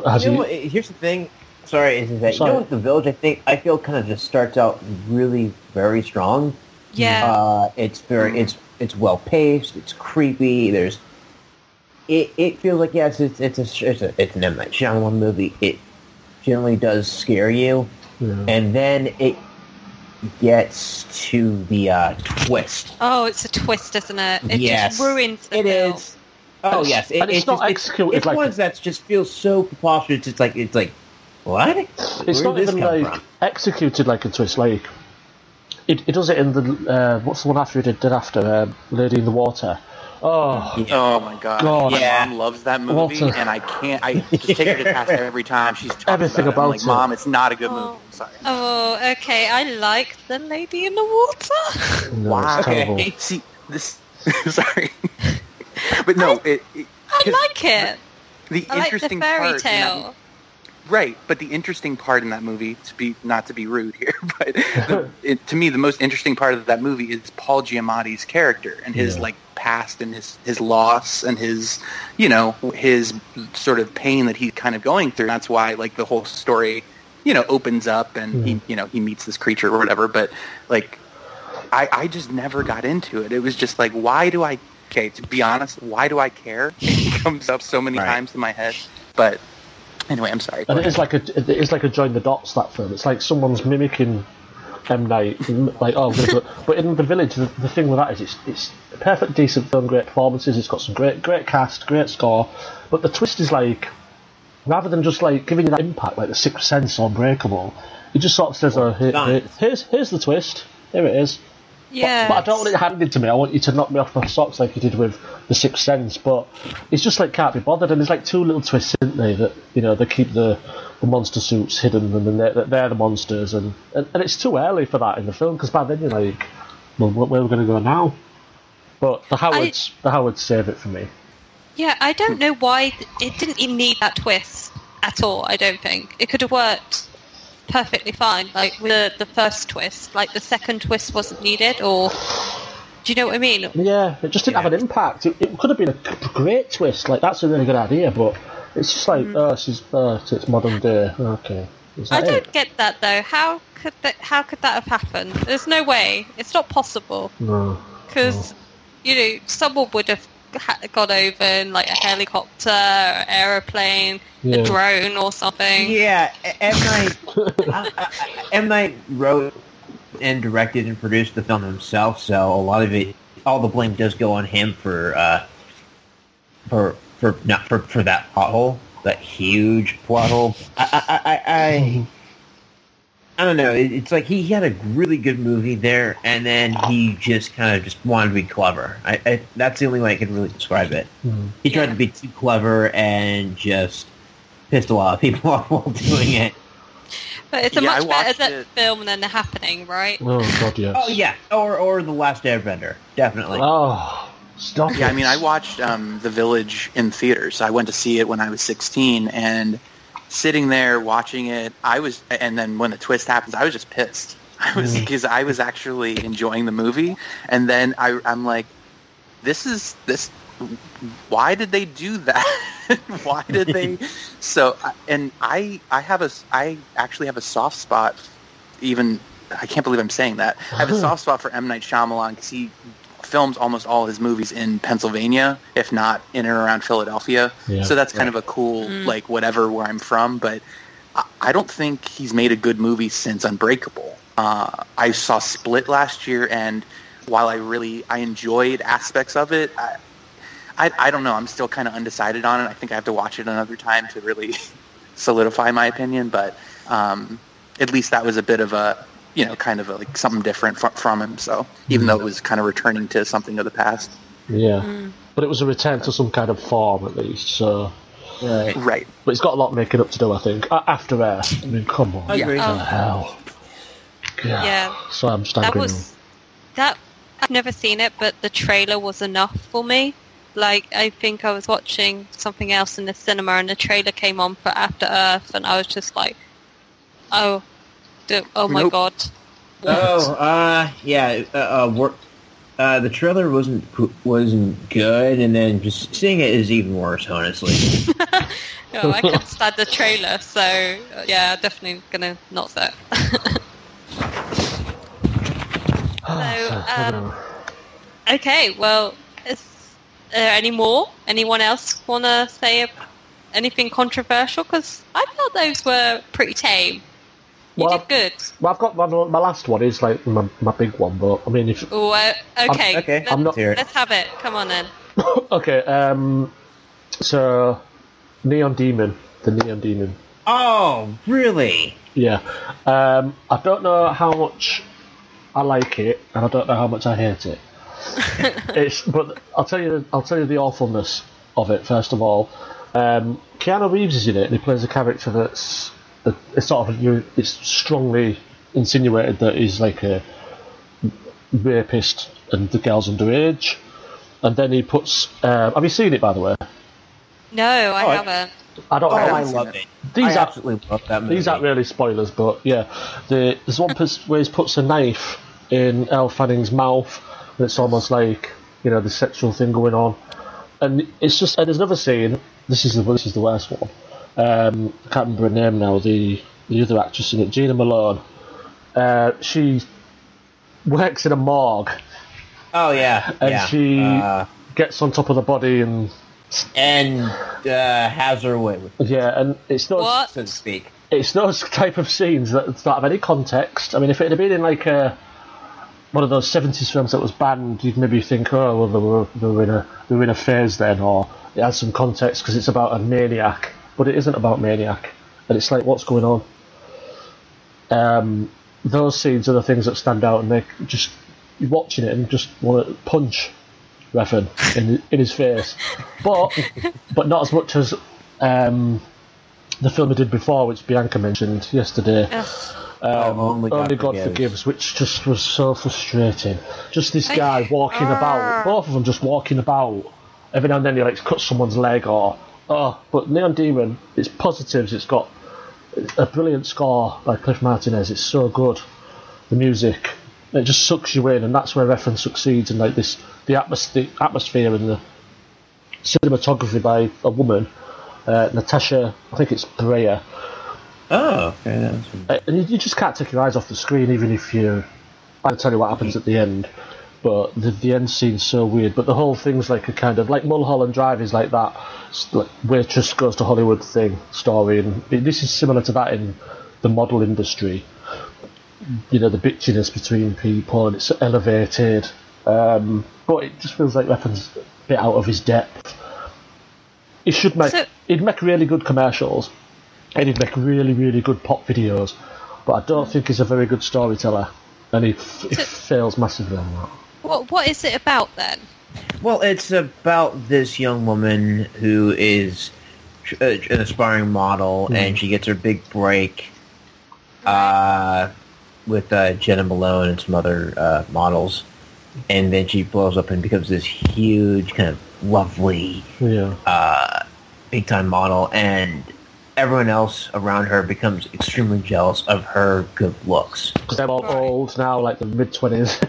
Here's the thing. Sorry, is that you know what, The Village? I feel kind of just starts out really very strong. Yeah, it's well paced. It's creepy. There's it feels like it's an M. Night Shyamalan movie. It generally does scare you, and then it gets to the twist. Oh, it's a twist, isn't it? It just ruins the film. Is. Oh yes, it's not executed. It's like one that just feels so preposterous. It's like. What? It's not even like executed like a twist. Like it does it in the what's the one after did after Lady in the Water. Oh my God. Yeah. My mom loves that movie, Walter. And I can't. I just take her to task every time she's talking about it. I'm like, Mom, it's not a good movie. I'm sorry. Oh, okay. I like the Lady in the Water. No, wow. It's terrible. Okay. See this. Sorry, but no, I like it. The interesting like the fairy tale. Right, but the interesting part in that movie, not to be rude here, but to me the most interesting part of that movie is Paul Giamatti's character and his like past and his loss and his, you know, his sort of pain that he's kind of going through. That's why like the whole story, you know, opens up and he meets this creature or whatever. But like, I just never got into it. It was just like, to be honest, why do I care? It comes up so many times in my head, but. Anyway, I'm sorry. And it is like a join the dots, that film. It's like someone's mimicking M. Night, like, oh, but in The Village, the thing with that is it's a perfect, decent film, great performances. It's got some great cast, great score, but the twist is like, rather than just like giving you that impact, like The Sixth Sense or Unbreakable, it just sort of says, oh, here's the twist. Here it is. Yeah. But I don't want it handed to me. I want you to knock me off my socks like you did with The Sixth Sense. But it's just like can't be bothered. And there's like two little twists, isn't they? That, you know, they keep the monster suits hidden, and then they're the monsters. And it's too early for that in the film, because by then you're like, well, where are we going to go now? But the Howards save it for me. Yeah, I don't know why it didn't even need that twist at all. I don't think it could have worked perfectly fine, like with the first twist. Like the second twist wasn't needed, or do you know what I mean? Yeah, it just didn't have an impact. It could have been a great twist. Like that's a really good idea, but it's just like, it's modern day. Okay, I don't get that though. How could that have happened? There's no way. It's not possible. No, because you know someone would have got over in like a helicopter, an aeroplane, a drone or something. Yeah, M. Night wrote and directed and produced the film himself, so a lot of it, all the blame does go on him for that plot hole, that huge plot hole. I don't know. It's like he had a really good movie there, and then he just kind of just wanted to be clever. That's the only way I can really describe it. Mm-hmm. He tried to be too clever and just pissed a lot of people off while doing it. But it's a much better film than The Happening, right? Oh, God, yes. Oh, yeah. Or The Last Airbender, definitely. Oh, stop it. Yeah, I mean, I watched The Village in theaters. I went to see it when I was 16, and sitting there watching it, and then when the twist happens, I was just pissed. Because I was actually enjoying the movie, and then I'm like, this is. Why did they do that? Why did they? So, and I actually have a soft spot. Even I can't believe I'm saying that. I have a soft spot for M. Night Shyamalan because he films almost all his movies in Pennsylvania, if not in and around Philadelphia. Yeah, so that's kind of a cool, like, whatever, where I'm from. But I don't think he's made a good movie since Unbreakable. I saw Split last year, and while I enjoyed aspects of it, I don't know. I'm still kind of undecided on it. I think I have to watch it another time to really solidify my opinion. But at least that was a bit of a, you know, kind of like something different from him. So even though it was kind of returning to something of the past, but it was a return to some kind of form at least. So right. But it's got a lot of making up to do, I think. After Air, I mean, come on, what the hell? Yeah. So I'm just angry. That I've never seen it, but the trailer was enough for me. Like, I think I was watching something else in the cinema, and the trailer came on for After Earth, and I was just like, oh my God. What? The trailer wasn't good, and then just seeing it is even worse, honestly. No, I can't stand the trailer, so yeah, definitely gonna not say it. So, okay, well, is there any more? Anyone else wanna say anything controversial? Because I thought those were pretty tame. You did good. Well, I've got my last one is like my big one, but I mean, if let's have it. Come on then. Okay. So, the Neon Demon. Oh, really? Yeah. I don't know how much I like it, and I don't know how much I hate it. But I'll tell you the awfulness of it first of all. Keanu Reeves is in it, and he plays a character that's. It's sort of, it's strongly insinuated that he's like a rapist and the girl's underage, and then he puts. Have you seen it, by the way? No, I haven't. I love it. I absolutely love that movie. These aren't really spoilers, but yeah, there's one where he puts a knife in Elle Fanning's mouth, and it's almost like, you know, the sexual thing going on, and it's just. And there's another scene. This is the worst one. I can't remember her name now, the other actress in it, Gina Malone. She works in a morgue. Oh, yeah. And she gets on top of the body and and has her way with it. Yeah, and it's not, so to speak. It's those type of scenes that don't have any context. I mean, if it had been in like a one of those 70s films that was banned, you'd maybe think, oh, well, they were in a phase then, or it has some context because it's about a maniac. But it isn't about maniac, and it's like, what's going on? Those scenes are the things that stand out, and they just, you're watching it and just want to punch Refn in his face, but not as much as the film he did before, which Bianca mentioned yesterday. Only God Forgives, which just was so frustrating. Just this guy walking about, both of them just walking about. Every now and then he like cuts someone's leg but Neon Demon, it's positives. It's got a brilliant score by Cliff Martinez. It's so good. The music, it just sucks you in, and that's where Refn succeeds. And like this, the atmosphere and the cinematography by a woman, Natasha, I think it's Brea. Oh, yeah. And you just can't take your eyes off the screen, even if you. I'll tell you what happens at the end, but the end scene's so weird. But the whole thing's like a kind of like Mulholland Drive is like that, like waitress goes to Hollywood thing story, and this is similar to that in the model industry. You know, the bitchiness between people, and it's elevated, but it just feels like Refn's a bit out of his depth. He should make he'd make really good commercials. And he'd make really, really good pop videos, but I don't think he's a very good storyteller, and he fails massively on that. What is it about then? Well, it's about this young woman who is an aspiring model, and she gets her big break with Jenna Malone and some other models, and then she blows up and becomes this huge, kind of lovely, big-time model, and everyone else around her becomes extremely jealous of her good looks. Because they're all old now, like the mid-20s.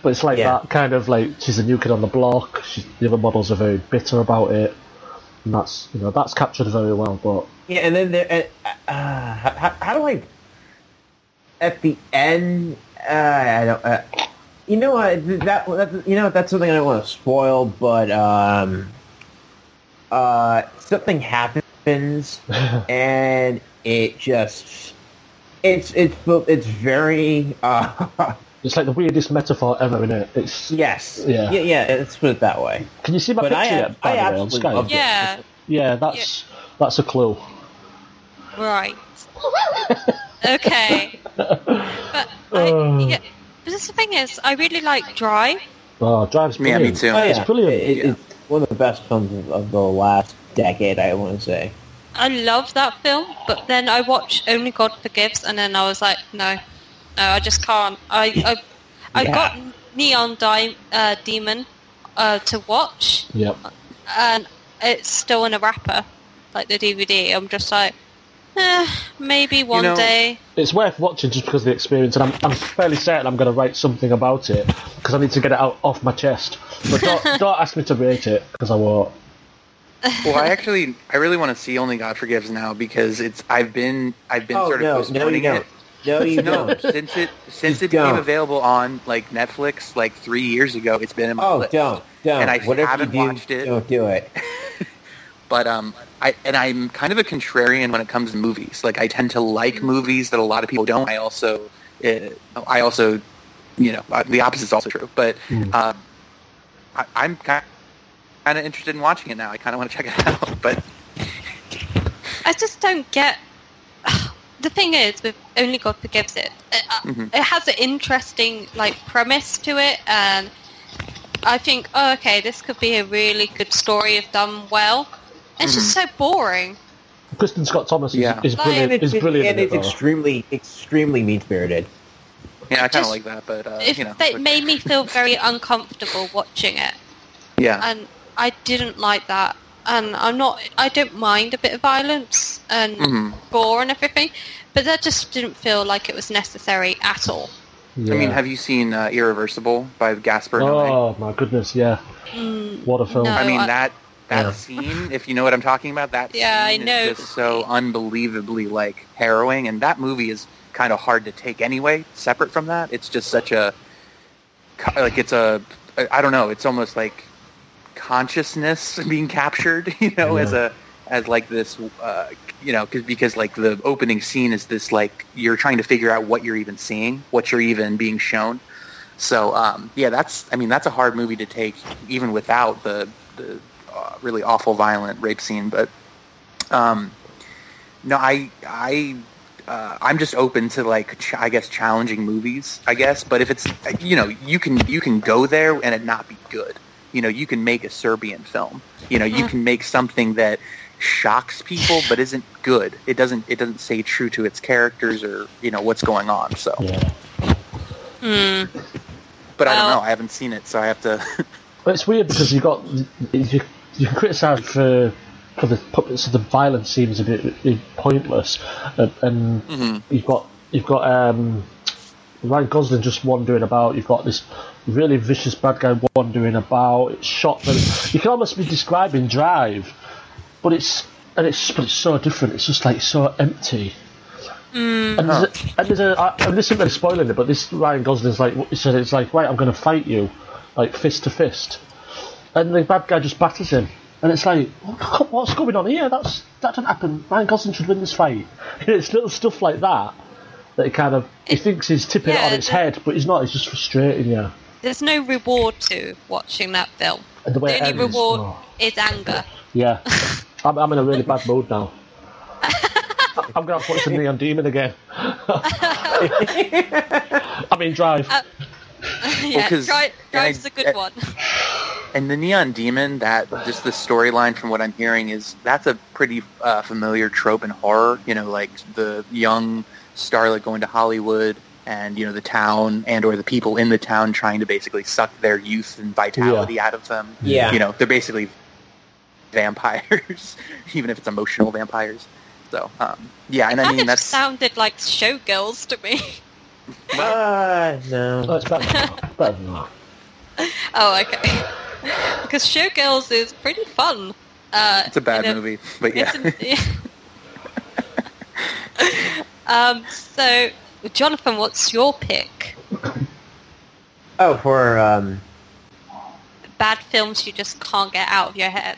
But it's like that kind of like, she's a new kid on the block, the other models are very bitter about it, and that's, you know, that's captured very well, but... Yeah, and then there... how do I... At the end... I don't... you know what? That's something I don't want to spoil, but... something happens. And it just it's very it's like the weirdest metaphor ever, isn't it? It's let's put it that way. Can you see my picture yet, by the way, on Skype? That's a clue, right? Okay. But the thing is, I really like Drive. Drive's brilliant. Yeah, me too. It's brilliant. It's one of the best films of the last decade, I want to say. I loved that film, but then I watched Only God Forgives, and then I was like, no, I just can't. I got Neon Demon to watch, and it's still in a wrapper, like the DVD. I'm just like, maybe one day. It's worth watching just because of the experience, and I'm fairly certain I'm going to write something about it because I need to get it out off my chest. But don't ask me to rate it because I won't. Well, I really want to see Only God Forgives now because I've been postponing it. No, you don't. Since it became available on like Netflix like 3 years ago, it's been in my list. Don't. And I haven't watched it. Don't do it. But I'm kind of a contrarian when it comes to movies. Like I tend to like movies that a lot of people don't. I also, you know, the opposite is also true. But I'm kind of interested in watching it now. I kind of want to check it out, but I just don't get. The thing is, with Only God Forgives it has an interesting like premise to it, and I think, this could be a really good story if done well. It's just so boring. Kristen Scott Thomas is brilliant. It's brilliant, and it's extremely, extremely mean-spirited. Yeah, I kind of like that, but it made me feel very uncomfortable watching it. Yeah, and I didn't like that, and I don't mind a bit of violence and gore and everything, but that just didn't feel like it was necessary at all. Yeah. I mean, have you seen Irreversible by Gaspar Noé? Oh my goodness, yeah. What a film. No, I mean, that scene, if you know what I'm talking about, that scene is just so unbelievably like harrowing, and that movie is kind of hard to take anyway, separate from that. It's just such a, like, it's a, I don't know, it's almost like consciousness being captured, you know, because like the opening scene is this, like, you're trying to figure out what you're even seeing, what you're even being shown. So, that's a hard movie to take even without the really awful violent rape scene. But, I'm just open to, like, challenging movies, I guess. But if it's, you know, you can go there and it not be good. You know, you can make a Serbian film. You know, you can make something that shocks people but isn't good. It doesn't stay true to its characters or, you know, what's going on. So, but I don't know. I haven't seen it, so I have to. Well, it's weird because you can criticize for the puppets, so the violence seems a bit pointless, and you've got Ryan Gosling just wandering about. You've got this really vicious bad guy wandering about. It's shot very, you can almost be describing Drive, but it's so different. It's just like so empty. And this isn't really spoiling it, but this Ryan Gosling's like, he said, it's like, wait, I'm going to fight you, like fist to fist, and the bad guy just batters him. And it's like, what's going on here? That didn't happen. Ryan Gosling should win this fight. It's little stuff like that that he thinks he's tipping it on its head, but he's not. It's just frustrating, yeah. There's no reward to watching that film. And the only reward is anger. Yeah. I'm in a really bad mood now. I'm going to watch the Neon Demon again. I mean, Drive. Drive's a good one. And the Neon Demon, that just the storyline from what I'm hearing is that's a pretty familiar trope in horror. You know, like the young starlet going to Hollywood and, you know, the town and or the people in the town trying to basically suck their youth and vitality out of them. Yeah. You know, they're basically vampires, even if it's emotional vampires. So, that sounded like Showgirls to me. No. Oh, it's better than that. Oh, okay. Because Showgirls is pretty fun. It's a bad movie, but yeah. So, Jonathan, what's your pick? Oh, for bad films you just can't get out of your head.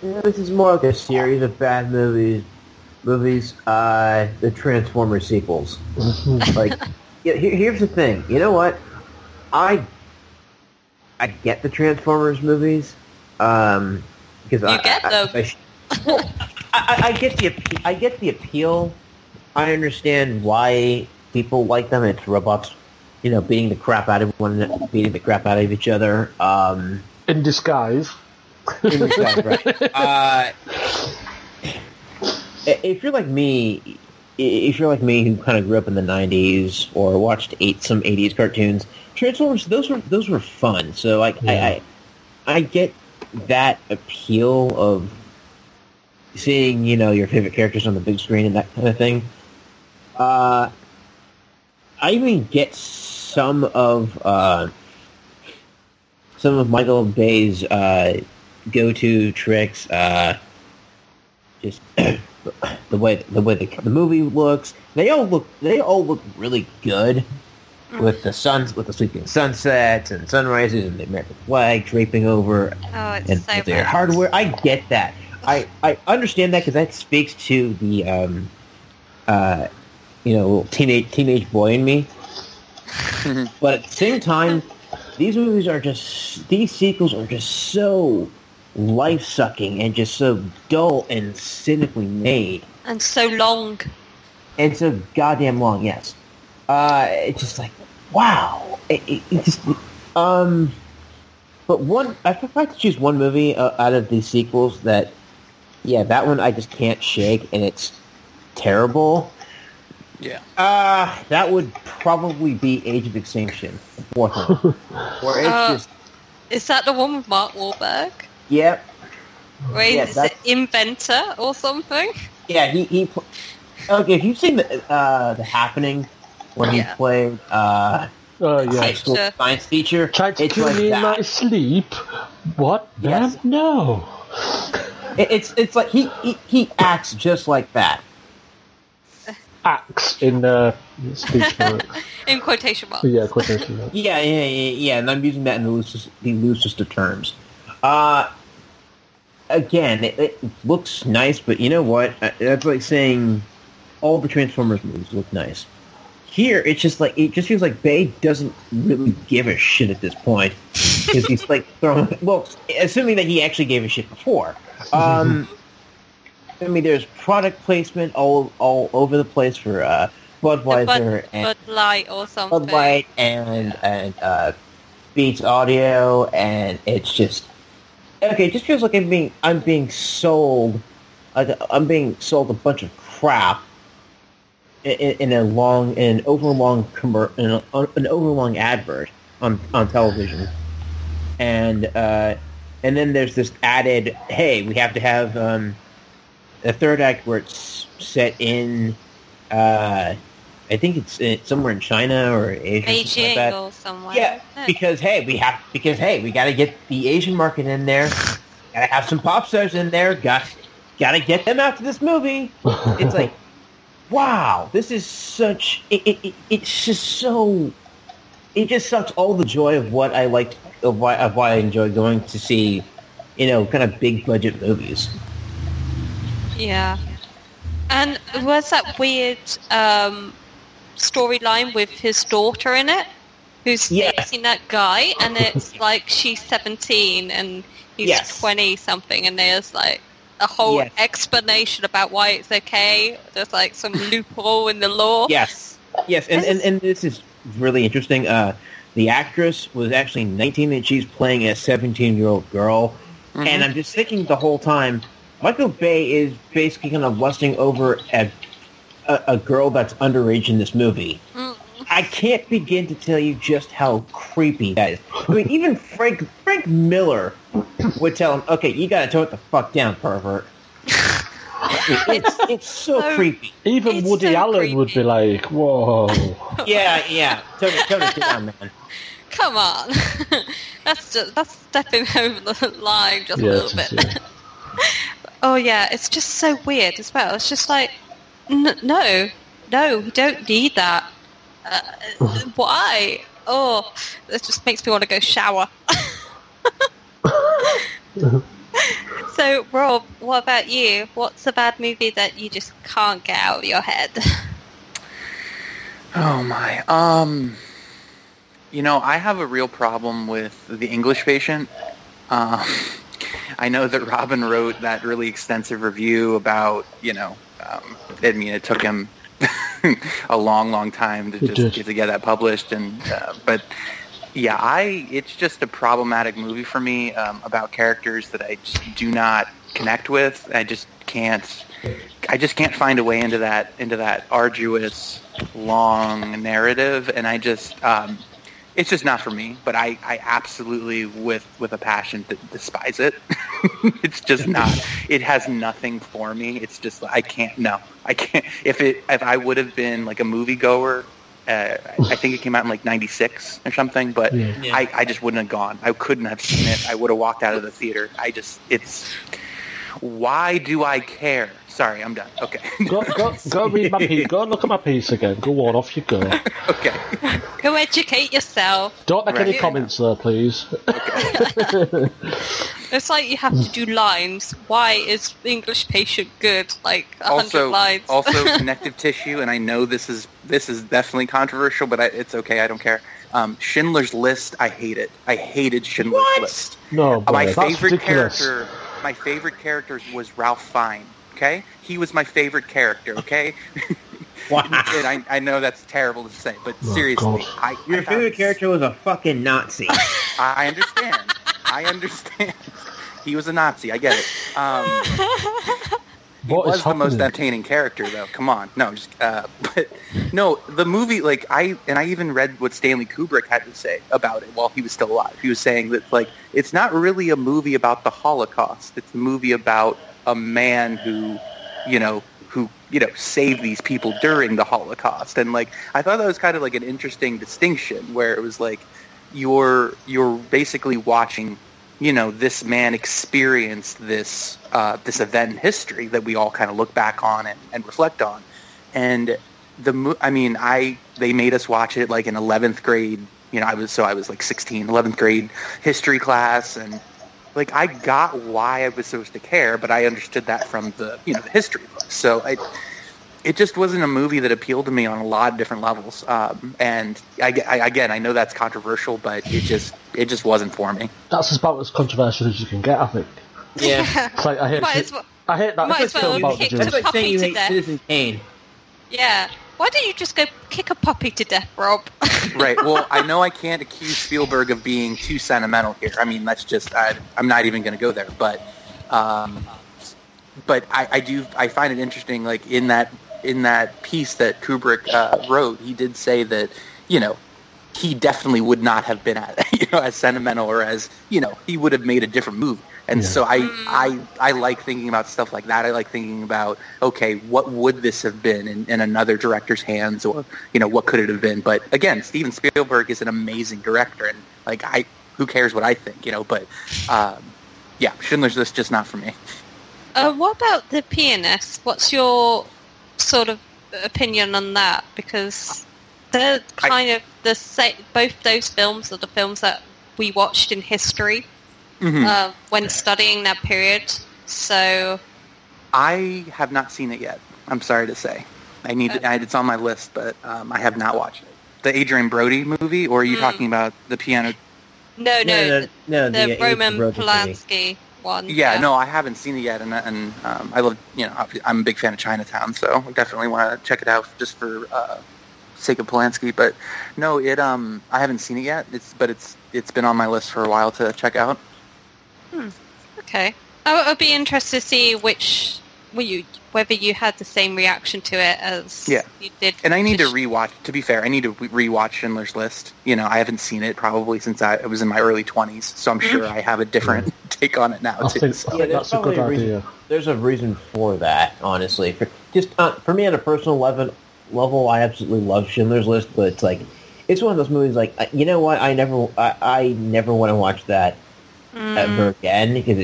This is more like a series of bad movies. The Transformers sequels. Like, here's the thing. You know what? I get the Transformers movies, because I get the appeal. I understand why people like them. It's robots, you know, beating the crap out of each other. In disguise. In disguise, right? If you're like me, who kind of grew up in the '90s or watched some '80s cartoons, Transformers, those were fun. So I get that appeal of seeing, you know, your favorite characters on the big screen and that kind of thing. I even get some of Michael Bay's go-to tricks. Just the way the movie looks. They all look really good. With the suns, with the sweeping sunsets and sunrises and the American flag draping over their hardware. I get that. I understand that because that speaks to the teenage boy in me. But at the same time, these sequels are just so life sucking and just so dull and cynically made and so long and so goddamn long. Yes. It's just like, wow. But if I could choose one movie out of these sequels that one I just can't shake, and it's terrible. Yeah. That would probably be Age of Extinction. Is that the one with Mark Wahlberg? Yep. Wait, is it Inventor or something? Yeah, he. Okay, if you've seen the Happening. When he played high school science teacher, tried to kill me in my sleep. What? Yes. Damn no. It's like he acts just like that. axe in speech marks. In quotation marks. Yeah, quotation marks. Yeah, and I'm using that in the loosest of terms. Again, it looks nice, but you know what? That's like saying all the Transformers movies look nice. Here, it's just like, it just feels like Bay doesn't really give a shit at this point. Because he's like throwing, well, assuming that he actually gave a shit before. I mean, there's product placement all over the place for Budweiser and Bud Light or something. Bud Light and Beats Audio, and it's just okay. It just feels like I'm being sold a bunch of crap in an overlong advert on television, and then there's this added, hey, we have to have. The third act, where it's set in, I think it's somewhere in China or Asia, Beijing like that. Or somewhere. Yeah, because we got to get the Asian market in there. Got to have some pop stars in there. Got to get them after this movie. It's like, wow, this is such. It's just so. It just sucks all the joy of what I liked, of why I enjoy going to see, kind of big budget movies. Yeah. And was that weird storyline with his daughter in it, who's dating that guy, and it's like she's 17 and he's 20-something, and there's like a whole explanation about why it's okay. There's like some loophole in the law. Yes, and this is really interesting. The actress was actually 19 and she's playing a 17-year-old girl. Mm-hmm. And I'm just thinking the whole time, Michael Bay is basically kind of lusting over a girl that's underage in this movie. Mm. I can't begin to tell you just how creepy that is. I mean, even Frank Miller would tell him, okay, you gotta tone it the fuck down, pervert. It's so creepy. Even Woody Allen would be like, whoa. Yeah. Tone it down, man. Come on. That's stepping over the line just a little bit. Yeah. Oh yeah, it's just so weird as well. It's just like, no, we don't need that. Why? Oh, it just makes me want to go shower. So, Rob, what about you? What's a bad movie that you just can't get out of your head? Oh my. I have a real problem with The English Patient. I know that Robin wrote that really extensive review about, it took him a long, long time to get that published. And it's just a problematic movie for me about characters that I just do not connect with. I just can't find a way into that arduous, long narrative. And I just... it's just not for me, but I absolutely, with a passion, despise it. It's just not. It has nothing for me. It's just, I can't. If I would have been like a moviegoer, I think it came out in like 96 or something, but I just wouldn't have gone. I couldn't have seen it. I would have walked out of the theater. Why do I care? Sorry, I'm done. Okay. Go read my piece. Go look at my piece again. Go on, off you go. Okay. Go educate yourself. Don't make any comments there, please. Okay. It's like you have to do lines. Why is English Patient good? Like 100 lines. Also, connective tissue, and I know this is definitely controversial, but it's okay. I don't care. Schindler's List, I hate it. I hated Schindler's List. No, boy, my favorite character was Ralph Fiennes. Okay, he was my favorite character. Okay, wow. And I know that's terrible to say, but seriously, your favorite character was a fucking Nazi. I understand. He was a Nazi. I get it. He was the most entertaining character, though. Come on, no, just but no, the movie. Like I even read what Stanley Kubrick had to say about it while he was still alive. He was saying that like it's not really a movie about the Holocaust. It's a movie about a man who saved these people during the Holocaust. And like I thought that was kind of like an interesting distinction where it was like you're basically watching, this man experience this this event in history that we all kind of look back on and reflect on. And they made us watch it like in 11th grade. You know, I was like 16, 11th grade history class, and like I got why I was supposed to care, but I understood that from the history book. So it just wasn't a movie that appealed to me on a lot of different levels. And I know that's controversial, but it just wasn't for me. That's about as controversial as you can get, I think. Yeah. It's like, I hate that. Might as well kick a puppy to death. Citizen Kane. Yeah. Why don't you just go kick a puppy to death, Rob? Right. Well, I know I can't accuse Spielberg of being too sentimental here. I mean, that's just I'm not even going to go there. But I find it interesting. Like in that piece that Kubrick wrote, he did say that he definitely would not have been as sentimental or as he would have made a different movie. And so I like thinking about stuff like that. I like thinking about, okay, what would this have been in another director's hands, or what could it have been? But again, Steven Spielberg is an amazing director, and like who cares what I think, But yeah, Schindler's List, just not for me. What about The Pianist? What's your sort of opinion on that? Because they're kind of the same. Both those films are the films that we watched in history. Mm-hmm. When studying that period, so I have not seen it yet. I'm sorry to say, it's on my list, but I have not watched it. The Adrian Brody movie, or are you talking about the piano? No, the Roman Polanski one. Yeah, no, I haven't seen it yet, and I love I'm a big fan of Chinatown, so I definitely want to check it out just for sake of Polanski. But no, I haven't seen it yet. It's been on my list for a while to check out. Okay. I'll be interested to see whether you had the same reaction to it as you did. And I need to rewatch. To be fair, I need to rewatch Schindler's List. I haven't seen it probably since I was in my early 20s, so I'm sure I have a different take on it now. That's a good idea. There's a reason for that, honestly. For me, on a personal level, I absolutely love Schindler's List, but it's like it's one of those movies. Like, you know what? I never want to watch that ever again, because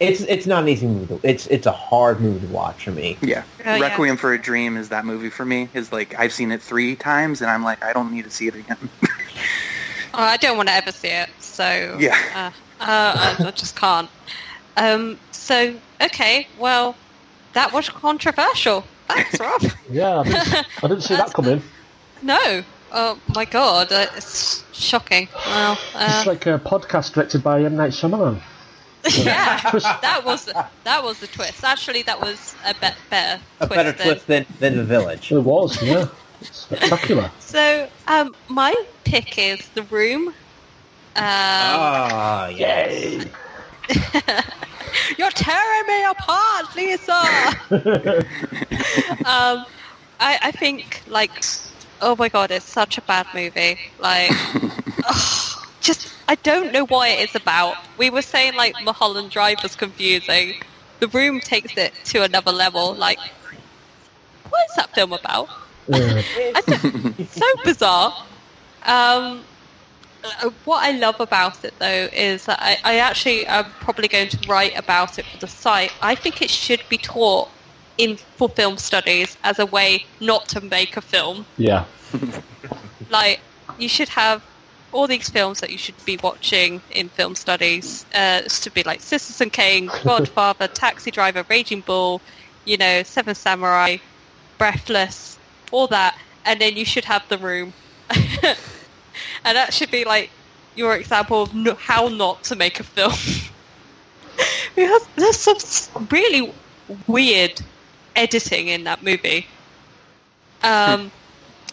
it's not an easy movie. It's a hard movie to watch for me. Yeah, Requiem for a Dream is that movie for me. Is like I've seen it 3 times, and I'm like, I don't need to see it again. I don't want to ever see it. So I just can't. So okay, well, that was controversial. Thanks, Rob. Yeah, I didn't see that coming. No. Oh my god, it's shocking. Wow. It's like a podcast directed by M. Night Shyamalan. Yeah, that was the twist. Actually, that was a better twist than The Village. It was, yeah. Spectacular. So, my pick is The Room. Oh, yay. You're tearing me apart, Lisa! I think, like... Oh my god, it's such a bad movie. Like, I don't know what it is about. We were saying, like, Mulholland Drive was confusing. The Room takes it to another level. Like, what is that film about? It's so bizarre. What I love about it, though, is that I actually am probably going to write about it for the site. I think it should be taught for film studies as a way not to make a film. Yeah. Like, you should have all these films that you should be watching in film studies. To be like Citizen Kane, Godfather, Taxi Driver, Raging Bull, Seven Samurai, Breathless, all that. And then you should have The Room. And that should be like your example of how not to make a film. Because there's some really weird editing in that movie.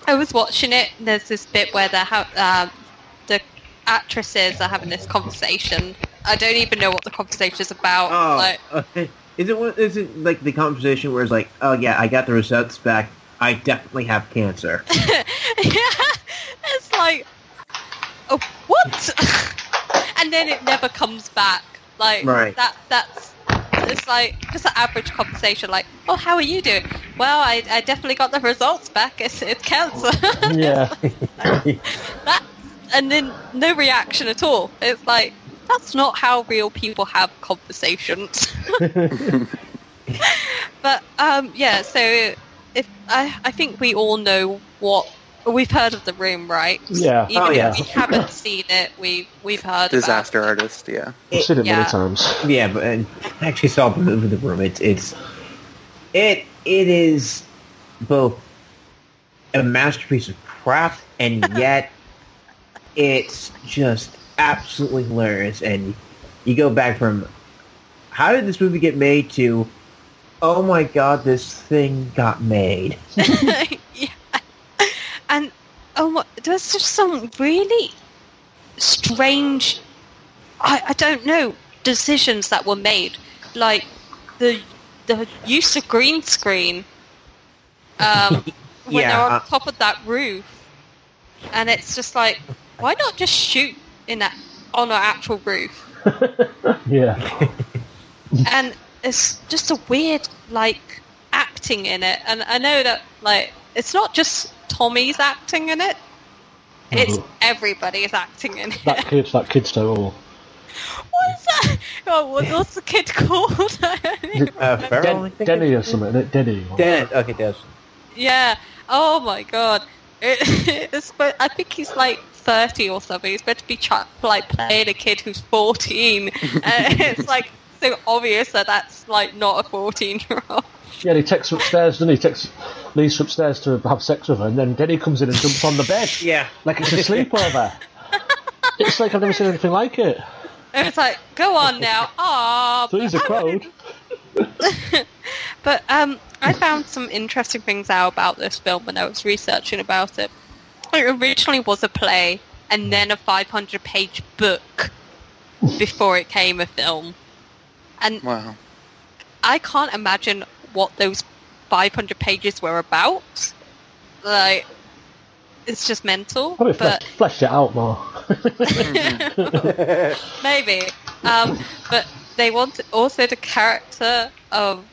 I was watching it, and there's this bit where the actresses are having this conversation. I don't even know what the conversation is about. Oh, like, is it like the conversation where it's like, oh yeah, I got the results back, I definitely have cancer. Yeah, it's like, oh, what? And then it never comes back. Like, right. That's it's like just an average conversation, like, oh, how are you doing? Well, I definitely got the results back. It's cancer. Yeah. That, and then no reaction at all. It's like, that's not how real people have conversations. But yeah, so I think we all know what we've heard of The Room, right? Yeah. Even if we haven't seen it, we've heard Disaster about Artist, yeah. I've seen it many times. Yeah, but I actually saw the movie The Room. It is both a masterpiece of crap, and yet it's just absolutely hilarious. And you go back from, how did this movie get made, to, oh my god, this thing got made. Yeah. And there's just some really strange, I don't know, decisions that were made. Like the use of green screen when they're on top of that roof. And it's just like, why not just shoot on an actual roof? Yeah. And it's just a weird, like, acting in it. And I know that, like, it's not just Tommy's acting in it. It's everybody's acting in it. That kid's so awful. What's that? Oh, what's the kid called? Denny or something, isn't it? Denny. Okay, Des. Yeah. Oh, my God. But I think he's, like, 30 or something. He's meant to be, like, playing a kid who's 14. It's, like, so obvious that's, like, not a 14-year-old. Yeah, he takes her upstairs, doesn't he? He takes Lise upstairs to have sex with her, and then Denny comes in and jumps on the bed. Yeah. Like it's a sleepover. It's like I've never seen anything like it. And it's like, go on now. Aww. So he's a crowd. But I found some interesting things out about this film when I was researching about it. It originally was a play, and then a 500-page book before it came a film. And wow. I can't imagine what those 500 pages were about. Like, it's just mental. Probably but fleshed it out more. Maybe. But they wanted also the character of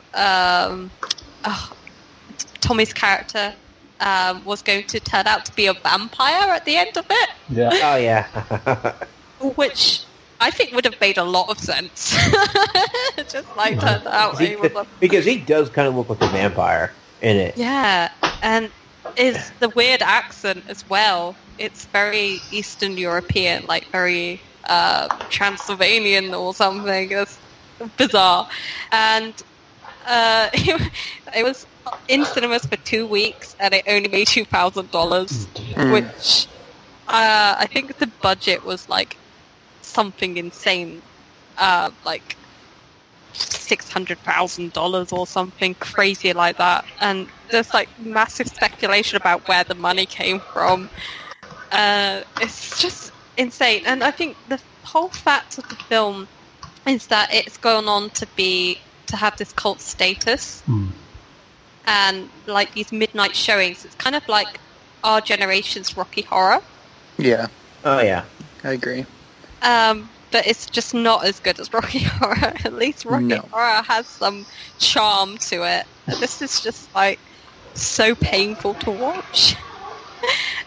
Tommy's character was going to turn out to be a vampire at the end of it. Yeah. Oh yeah. Which I think would have made a lot of sense. Just like turned out. Because he does kind of look like a vampire in it. Yeah, and it's the weird accent as well. It's very Eastern European, like very Transylvanian or something. It's bizarre. And it was in cinemas for 2 weeks, and it only made $2,000, which I think the budget was like something insane, like $600,000 or something crazy like that. And there's like massive speculation about where the money came from. It's just insane. And I think the whole fact of the film is that it's gone on to have this cult status and like these midnight showings. It's kind of like our generation's Rocky Horror. Yeah. Oh yeah, I agree. But it's just not as good as Rocky Horror. At least Rocky Horror has some charm to it. This is just like so painful to watch.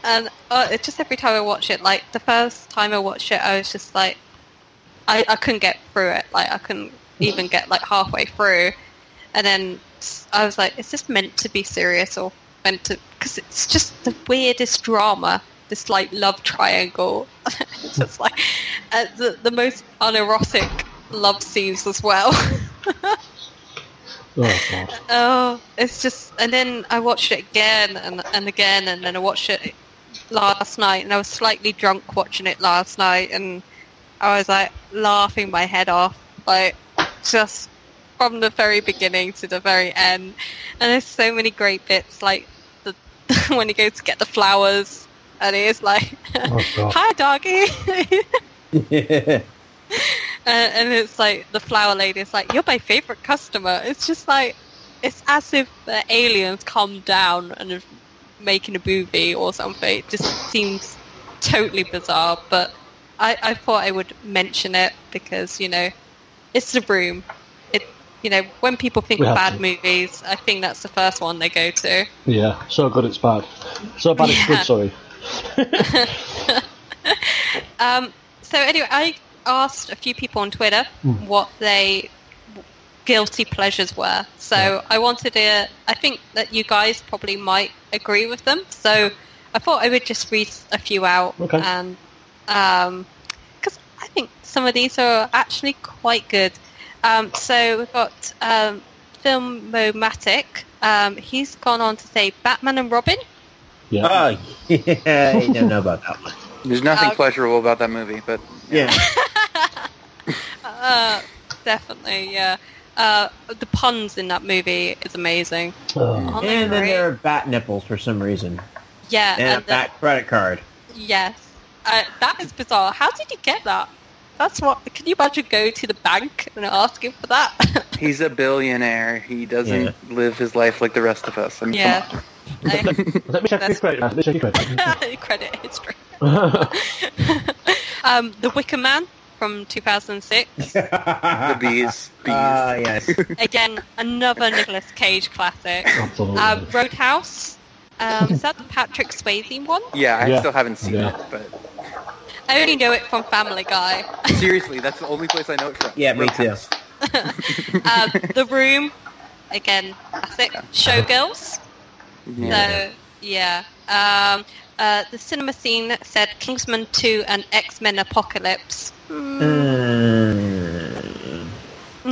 And it's just every time I watch it, like the first time I watched it, I was just like, I couldn't get through it. Like I couldn't even get like halfway through. And then I was like, is this meant to be serious or meant to? Because it's just the weirdest drama. This like love triangle. It's just like the most unerotic love scenes as well. Oh, it's just, and then I watched it again and again, and then I watched it last night, and I was slightly drunk watching it last night, and I was like laughing my head off, like just from the very beginning to the very end. And there's so many great bits, like when he goes to get the flowers. And he's like, hi, doggy. Yeah. And it's like, the flower lady is like, you're my favourite customer. It's just like, it's as if the aliens come down and are making a movie or something. It just seems totally bizarre. But I thought I would mention it because, you know, it's The Room. You know, when people think of bad movies, I think that's the first one they go to. Yeah, so good it's bad. So bad it's good, sorry. So anyway, I asked a few people on Twitter what they guilty pleasures were. So yeah. I wanted to, I think that you guys probably might agree with them. So I thought I would just read a few out. Okay. And because I think some of these are actually quite good. So we've got Filmomatic. He's gone on to say Batman and Robin. Yeah. Oh, yeah. I don't know about that one. There's nothing pleasurable about that movie, but... Yeah. Definitely, yeah. The puns in that movie is amazing. Oh. And then there are bat nipples for some reason. Yeah. And a bat credit card. Yes. That is bizarre. How did you get that? That's what... Can you imagine going to the bank and asking for that? He's a billionaire. He doesn't live his life like the rest of us. I mean, yeah. Let me check your credit. Credit history. The Wicker Man from 2006. The Bees. Yes. Again, another Nicolas Cage classic. Absolutely. Roadhouse. Is that the Patrick Swayze one? Yeah, I still haven't seen it, but... I only know it from Family Guy. Seriously, that's the only place I know it from. Yeah, me too. The Room, again, classic. Showgirls. Yeah. So, yeah. The cinema scene said Kingsman 2 and X-Men Apocalypse. No, I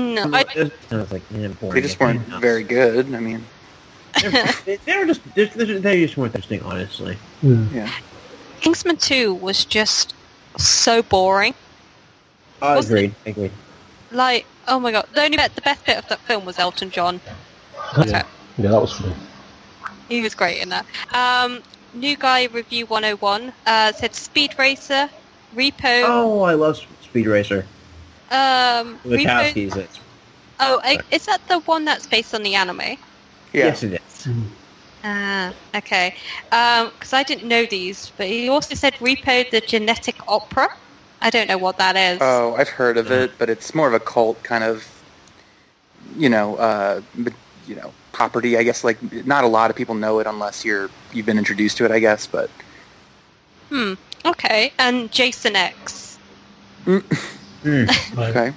was like, boring. They just weren't very good. I mean, they just weren't interesting, honestly. Yeah. Kingsman 2 was just so boring. I agreed. Like, oh my god, the best bit of that film was Elton John. Yeah, that was fun. He was great in that. New Guy Review 101 said Speed Racer, Repo. Oh, I love Speed Racer. Wachowski's it. Oh, is that the one that's based on the anime? Yeah. Yes, it is. Okay. Because I didn't know these, but he also said Repo, the Genetic Opera. I don't know what that is. Oh, I've heard of it, but it's more of a cult kind of, property, I guess. Like, not a lot of people know it unless you've been introduced to it, I guess, but... Okay. And Jason X. Okay.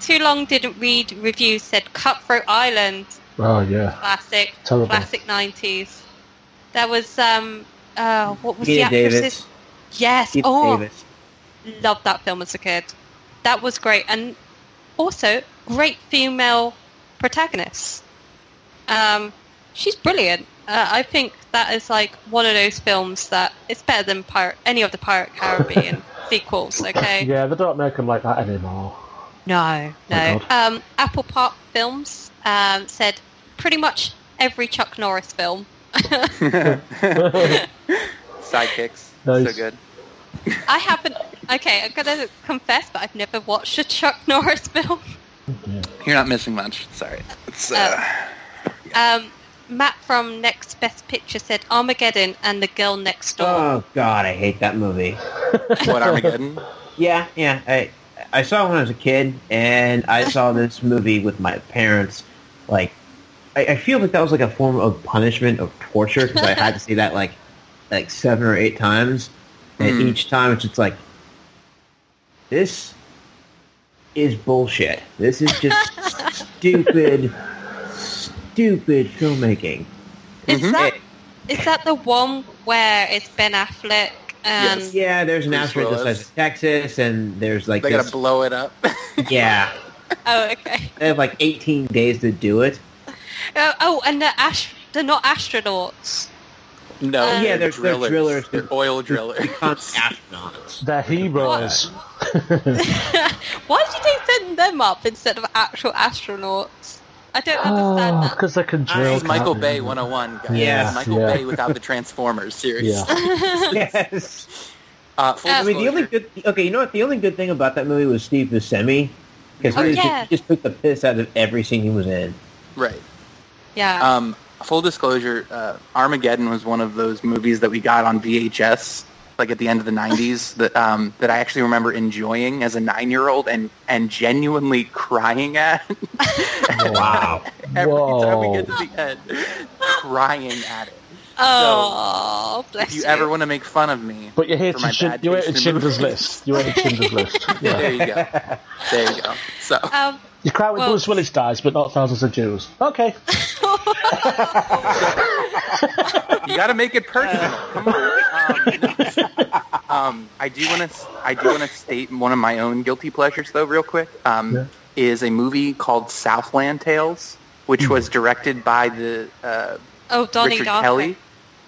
Too Long Didn't Read Review said Cutthroat Island. Oh, yeah. Classic. Terrible. Classic 90s. There was, what was the actress's? Davis. Yes. Gita Davis. Loved that film as a kid. That was great. And also, great female protagonists. She's brilliant. I think that is, like, one of those films that it's better than any of the Pirate Caribbean sequels, okay? Yeah, they don't make them like that anymore. No. Apple Park Films said pretty much every Chuck Norris film. Sidekicks, nice. So good. I'm gonna confess, but I've never watched a Chuck Norris film. Yeah. You're not missing much. Sorry. Matt from Next Best Picture said Armageddon and The Girl Next Door. Oh God, I hate that movie. What, Armageddon? Yeah. I saw it when I was a kid, and I saw this movie with my parents. Like, I feel like that was like a form of punishment, of torture, because I had to see that like 7 or 8 times, and each time it's just like, this is bullshit. This is just stupid filmmaking. Is that the one where it's Ben Affleck? Yeah, there's an asteroid the size of Texas, and there's like they're gonna blow it up. Yeah. Oh, okay. They have like 18 days to do it. And they're not astronauts. No, there's drillers. They're oil drillers. They become astronauts. They're heroes. Why did they send them up instead of actual astronauts? I don't understand that. Because they can drill. This is Michael Bay 101, guys. Yes, Michael Bay without the Transformers, seriously. Yeah. Yes. The only good thing about that movie was Steve Buscemi. Because he just took the piss out of every scene he was in. Right. Yeah. Full disclosure, Armageddon was one of those movies that we got on VHS, like at the end of the 90s, that I actually remember enjoying as a 9-year-old and genuinely crying at. Wow. Every time we get to the end, crying at it. Oh, so, if you ever want to make fun of me, but you're here to Schindler's List. There you go. So, You cry when Bruce Willis dies, but not thousands of Jews. Okay. You got to make it personal. Come on. I do want to state one of my own guilty pleasures, though, real quick. Is a movie called Southland Tales, which was directed by the Richard Darko. Kelly,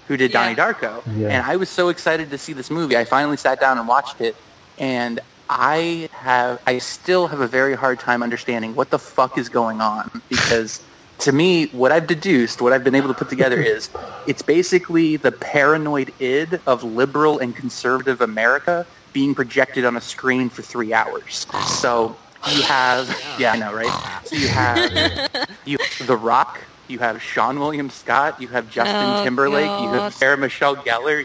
who did Donnie Darko. Yeah. And I was so excited to see this movie. I finally sat down and watched it, and I still have a very hard time understanding what the fuck is going on, because to me, what I've deduced, what I've been able to put together is it's basically the paranoid id of liberal and conservative America being projected on a screen for 3 hours. So you have, I know, right? So you have The Rock, you have Sean William Scott, you have Justin Timberlake, God. You have Sarah Michelle Gellar,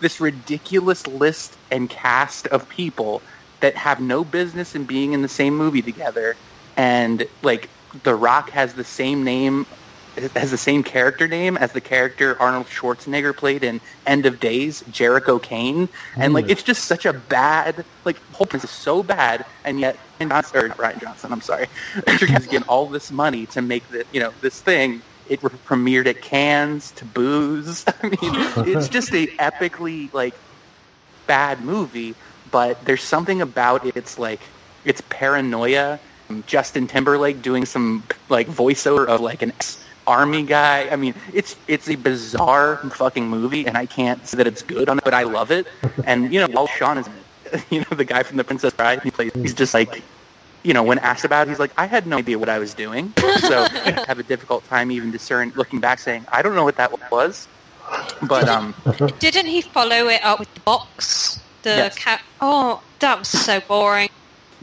this ridiculous list and cast of people that have no business in being in the same movie together. And, like, The Rock has the same name, has the same character name as the character Arnold Schwarzenegger played in End of Days, Jericho Kane. And, like, it's just such a bad, like, whole thing is so bad, and yet Ryan Johnson, I'm sorry, Richard Kelly's getting all this money to make the, you know, this thing. It premiered at Cannes, to booze. I mean, it's just a epically, like, bad movie, but there's something about it. It's like, it's paranoia. Justin Timberlake doing some, like, voiceover of, like, an army guy. I mean, it's a bizarre fucking movie, and I can't say that it's good on it, but I love it. And, you know, all Sean is, you know, the guy from The Princess Bride, he's just like, you know, when asked about it, he's like, I had no idea what I was doing. So I have a difficult time even discerning, looking back, saying, I don't know what that was. But didn't he follow it up with The Box? Yes. Oh, that was so boring.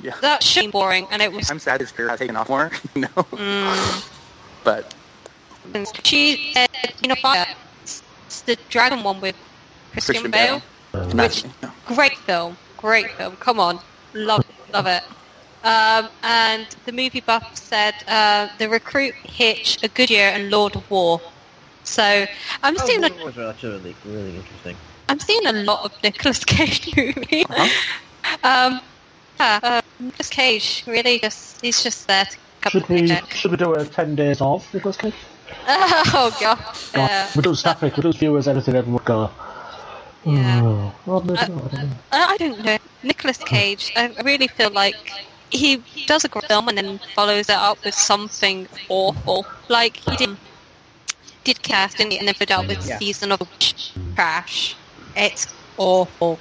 Yeah. That should be boring, and it was... I'm sad his career has taken off more, you know? But... She said, you know, it's the Dragon one with Christian Bale. Which, great film, come on. Love it. And the movie buff said, The Recruit, Hitch, A Good Year, and Lord of War. So, I'm seeing... That's really, really interesting. I'm seeing a lot of Nicolas Cage movies. Nicolas Cage, really, he's just there to cover the project. Should we do a 10 days off, Nicolas Cage? Oh, God. We do static, we do viewers, anything, everyone go. Yeah. I don't know. Nicolas Cage, I really feel like he does a great film and then follows it up with something awful. Like, he did cast, didn't he? And then put out with Season of Trash. It's awful.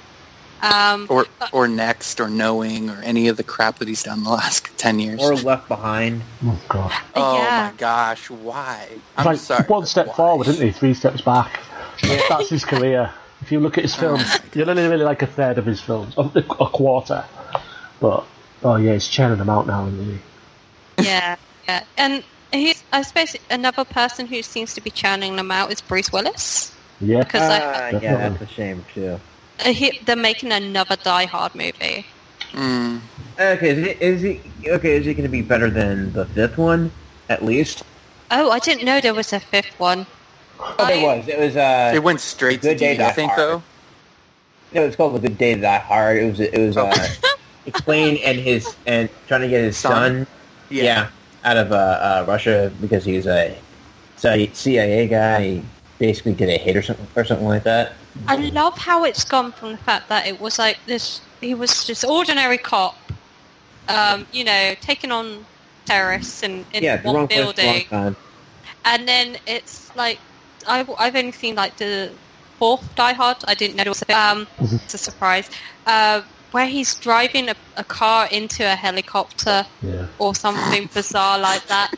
Or Next, or Knowing, or any of the crap that he's done the last 10 years. Or Left Behind. Oh, God. Oh, my gosh, why? I'm sorry. One step forward, isn't he? 3 steps back. That's his career. If you look at his films, you're only really like a third of his films, a quarter. But, he's churning them out now, isn't he? Yeah. And he's, I suppose another person who seems to be churning them out is Bruce Willis. Yeah. That's a shame, too. They're making another Die Hard movie. Okay, is it going to be better than the 5th one, at least? Oh, I didn't know there was a 5th one. Oh, there was. It was. It went straight to Die Hard. I think, though. No, it's called The Good Day to Die Hard. It was McClane and trying to get his son, out of Russia, because he was a CIA guy. He basically did a hit or something like that. I love how it's gone from the fact that it was like this. He was just ordinary cop, you know, taking on terrorists in one building. And then it's like, I've only seen like the 4th Die Hard. I didn't know it was a bit, it's a surprise. Where he's driving a car into a helicopter or something bizarre like that.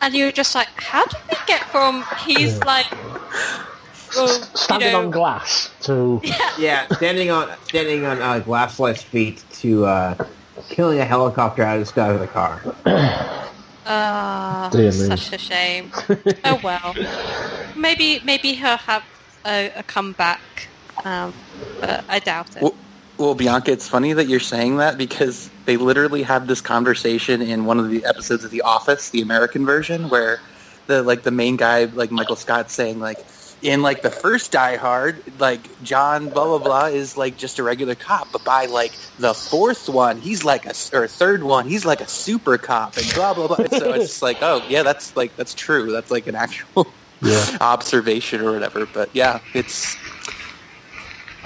And you're just like, how did we get from he's like... standing on glass to... standing on glass-like feet to killing a helicopter out of the sky with a car. Such a shame. Oh, well. Maybe he'll have a comeback, but I doubt it. Well, Bianca, it's funny that you're saying that, because they literally had this conversation in one of the episodes of The Office, the American version, where the main guy, like Michael Scott, saying, like, in like the first Die Hard, like John blah blah blah is like just a regular cop, but by like the fourth one, he's like a or third one, he's like a super cop and blah blah blah. So it's just like, oh yeah, that's like that's true. That's like an actual observation or whatever. But yeah, it's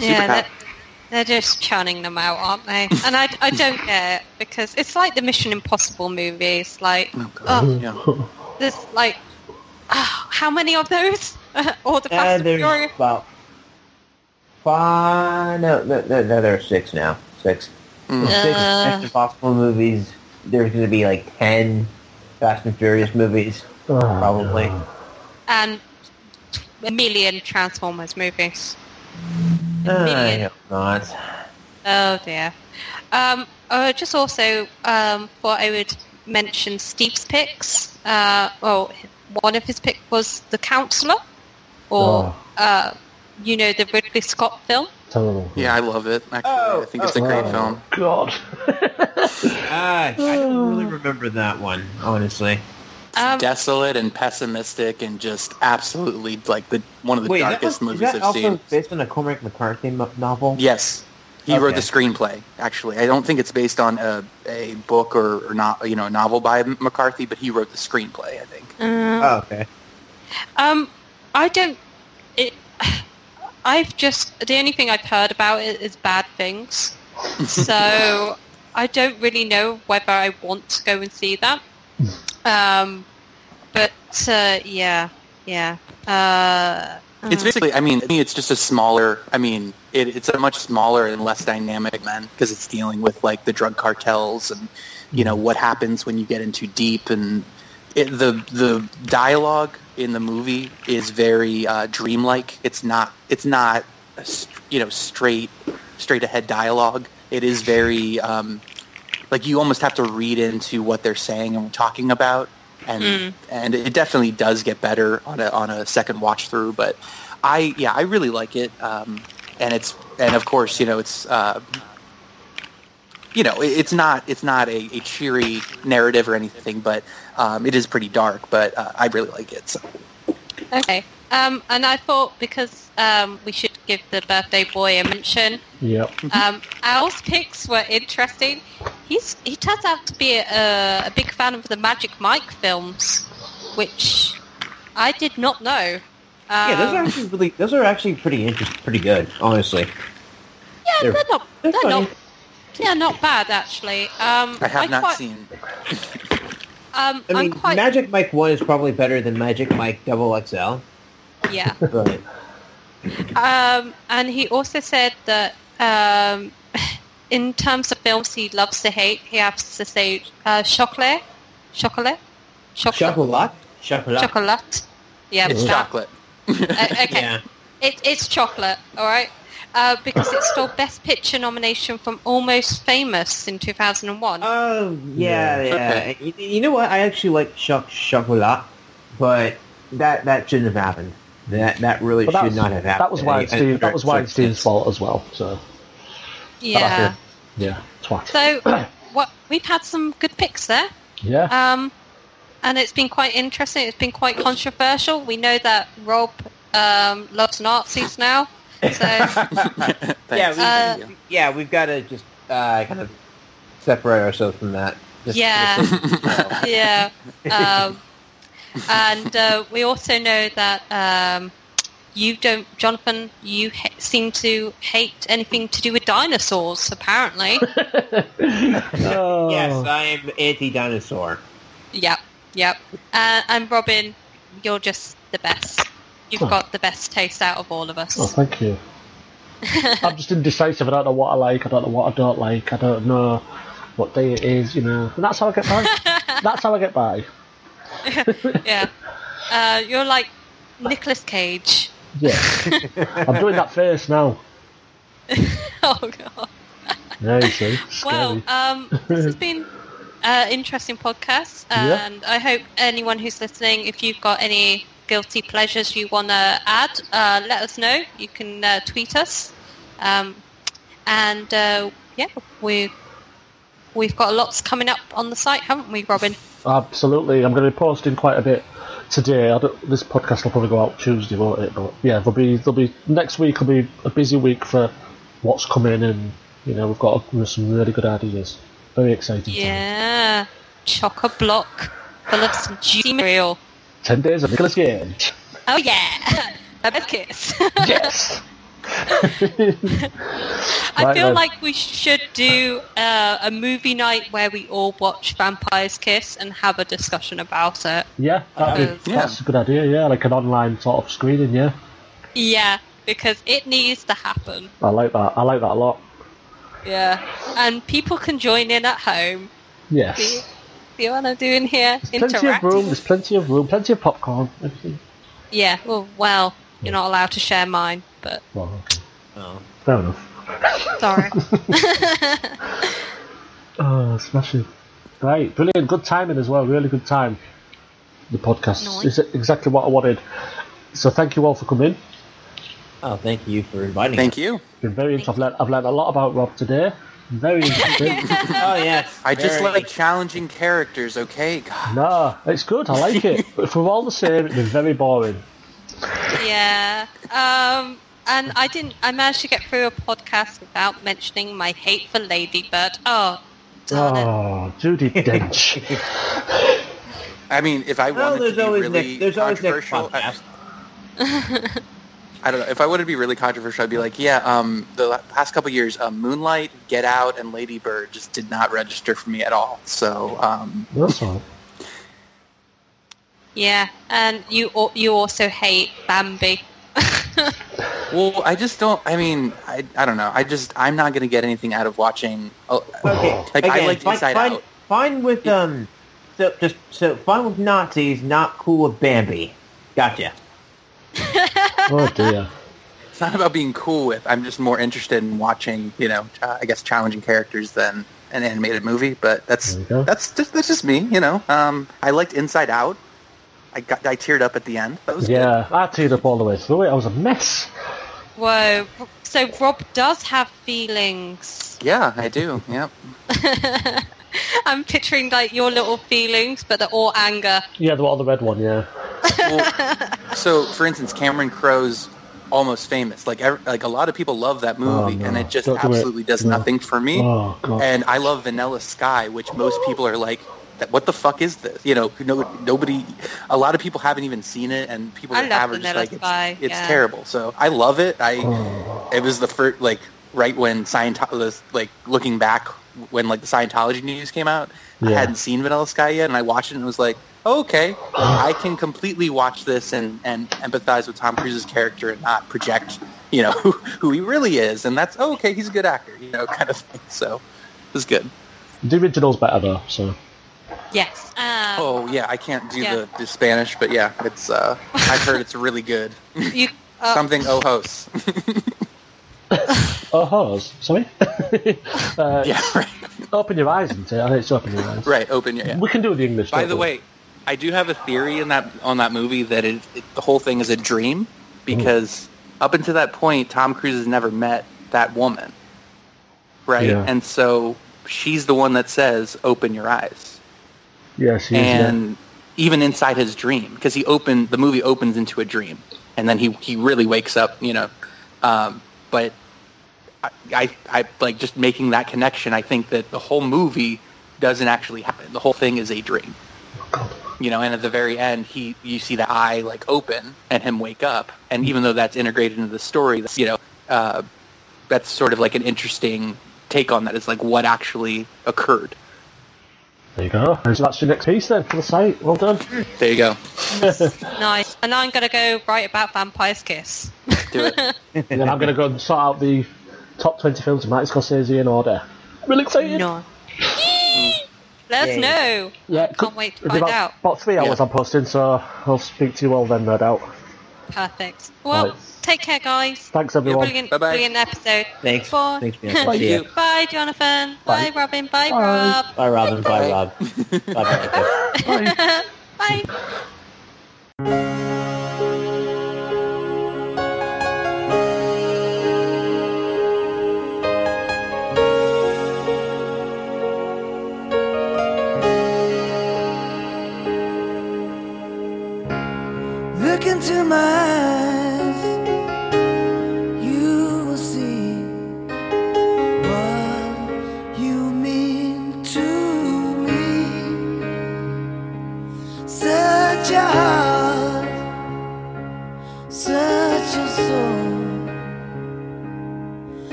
super cop. They're just churning them out, aren't they? And I don't care, because it's like the Mission Impossible movies. Like, there's like, how many of those? All the Fast and Furious? About five. No, there are six now. Six. Mm. Six Mission Impossible movies. There's going to be like 10 Fast and Furious movies, probably. No. And a million Transformers movies. I hope not. Oh dear. Just also thought I would mention Steve's picks. One of his picks was The Counselor, or the Ridley Scott film. Terrible. Yeah, I love it. Actually, I think it's a great film. God. I don't really remember that one, honestly. Desolate and pessimistic and just absolutely like one of the darkest movies I've seen. Is that also based on a Cormac McCarthy novel? Yes. He wrote the screenplay, actually. I don't think it's based on a book or not, a novel by McCarthy, but he wrote the screenplay, I think. Okay. The only thing I've heard about it is bad things. So I don't really know whether I want to go and see that. It's basically, it's just a smaller, it's a much smaller and less dynamic then, because it's dealing with, like, the drug cartels and, what happens when you get in too deep, and the dialogue in the movie is very dreamlike. It's not straight ahead dialogue. It is very, like, you almost have to read into what they're saying and talking about, and it definitely does get better on a second watch through. But I really like it, and of course, it's it's not a cheery narrative or anything, but it is pretty dark. But I really like it. So. Okay, and I thought because we should give the birthday boy a mention. Yep. Al's picks were interesting. He turns out to be a big fan of the Magic Mike films, which I did not know. Those are actually pretty interesting, pretty good, honestly. Yeah, they're not bad actually. I have not seen. Magic Mike 1 is probably better than Magic Mike XXL. Yeah. But... and he also said that in terms of films he loves to hate, he has to say chocolate. Yeah, it's chocolate. Okay, yeah. It's chocolate. All right, because it stole Best Picture nomination from Almost Famous in 2001. Oh yeah. Okay. You know what? I actually like chocolate, but that shouldn't have happened. That really should not have happened. That was why it's Steve's fault as well. So. Yeah. Yeah. Twat. So, we've had some good picks there. Yeah. And it's been quite interesting. It's been quite controversial. We know that Rob loves Nazis now. So. We've got to just kind of separate ourselves from that. And we also know that. You don't, Jonathan, you seem to hate anything to do with dinosaurs, apparently. Oh. Yes, I am anti-dinosaur. Yep. And Robin, you're just the best. You've got the best taste out of all of us. Oh, thank you. I'm just indecisive. I don't know what I like. I don't know what I don't like. I don't know what day it is, And that's how I get by. Yeah. You're like Nicolas Cage. Yeah, I'm doing that face now. Oh god! Yeah, you see. Well, this has been an interesting podcast, and I hope anyone who's listening, if you've got any guilty pleasures you want to add, let us know. You can tweet us, we've got lots coming up on the site, haven't we, Robin? Absolutely, I'm going to be posting quite a bit today. This podcast will probably go out Tuesday, won't it? But yeah, there'll be next week. Will be a busy week for what's coming, and you know we've got some really good ideas. Very exciting. Yeah, chock-a-block full of some juicy material. 10 days of Nicolas Cage. Oh yeah, Vampire's Kiss. Yes. I feel like we should do a movie night where we all watch Vampire's Kiss and have a discussion about it. Yeah, that's a good idea, yeah, like an online sort of screening, yeah. Yeah, because it needs to happen. I like that a lot. Yeah, and people can join in at home. Yes. See what I'm doing here? There's plenty of room, plenty of popcorn, everything. Yeah, well, you're not allowed to share mine. But oh, fair enough. Sorry. Oh, smashing! Right, brilliant. Good timing as well. Really good time. The podcast is exactly what I wanted. So thank you all for coming. Oh, thank you for inviting me. Thank you. It's been very interesting. I've learned a lot about Rob today. Very interesting. Oh yes. I just like challenging characters. Okay. Gosh. No, it's good. I like it. But if we're all the same, it'd be very boring. Yeah. And I managed to get through a podcast without mentioning my hate for Ladybird. Oh, darn it. Oh, Judi Dench. I mean, if I wanted to be really controversial, I don't know. If I wanted to be really controversial, I'd be like, yeah, the past couple years, Moonlight, Get Out, and Ladybird just did not register for me at all. So, that's all. Yeah, and you also hate Bambi. Well, I just don't. I mean, I don't know. I'm not going to get anything out of watching. Okay, like again, I like Inside Out. Fine with fine with Nazis. Not cool with Bambi. Gotcha. Oh dear. It's not about being cool with. I'm just more interested in watching. You know, I guess challenging characters than an animated movie. But that's just me. You know, I liked Inside Out. I teared up at the end. That was good. I teared up all the way through it. I was a mess. Whoa. So Rob does have feelings. Yeah, I do. Yep. I'm picturing like your little feelings, but they're all anger. Yeah, the red one, yeah. Well, so, for instance, Cameron Crowe's Almost Famous. Like a lot of people love that movie, and it just absolutely does nothing for me. Oh, God. And I love Vanilla Sky, which most people are like, what the fuck is this? You know, nobody. A lot of people haven't even seen it, and people that have are just like, it's terrible. So I love it. It was the first, like, right when Scientology, like, looking back when like the Scientology news came out, I hadn't seen Vanilla Sky yet, and I watched it and was like, oh, okay, like, I can completely watch this and empathize with Tom Cruise's character and not project, you know, who he really is, and that's okay. He's a good actor, you know, kind of thing. So it was good. The original's better though, so. Yes. I can't do the Spanish, but yeah, it's. I've heard it's really good. Something ojos. Ojos? Sorry? Yeah, right. Open your eyes, isn't it? I think it's open your eyes. Right, open your eyes. Yeah. We can do the English. By the way, I do have a theory on that movie that the whole thing is a dream, because up until that point, Tom Cruise has never met that woman, right? Yeah. And so she's the one that says, open your eyes. Yes, and even inside his dream, because the movie opens into a dream, and then he really wakes up, you know. But I like just making that connection. I think that the whole movie doesn't actually happen. The whole thing is a dream, you know. And at the very end, you see the eye like open and him wake up. And even though that's integrated into the story, you know, that's sort of like an interesting take on that. It's like what actually occurred. There you go. So that's your next piece then for the site. Well done. There you go. Nice. And now I'm going to go write about Vampire's Kiss. Do it. And then I'm going to go and sort out the top 20 films of Martin Scorsese in order. I'm really excited. No. Let us know. Yeah, can't wait to find out. About 3 hours I'm posting, so I'll speak to you all then, no doubt. Perfect. Well, take care, guys. Thanks, everyone. Brilliant episode. Thanks. Thanks, Bianca. Thank you. Bye, Jonathan. Bye, Robin. Bye, Rob. Bye, Robin. Bye, Rob. Bye. Bye. Bye. into my eyes, you will see what you mean to me. Such a heart, such a soul.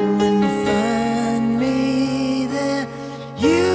And when you find me there, you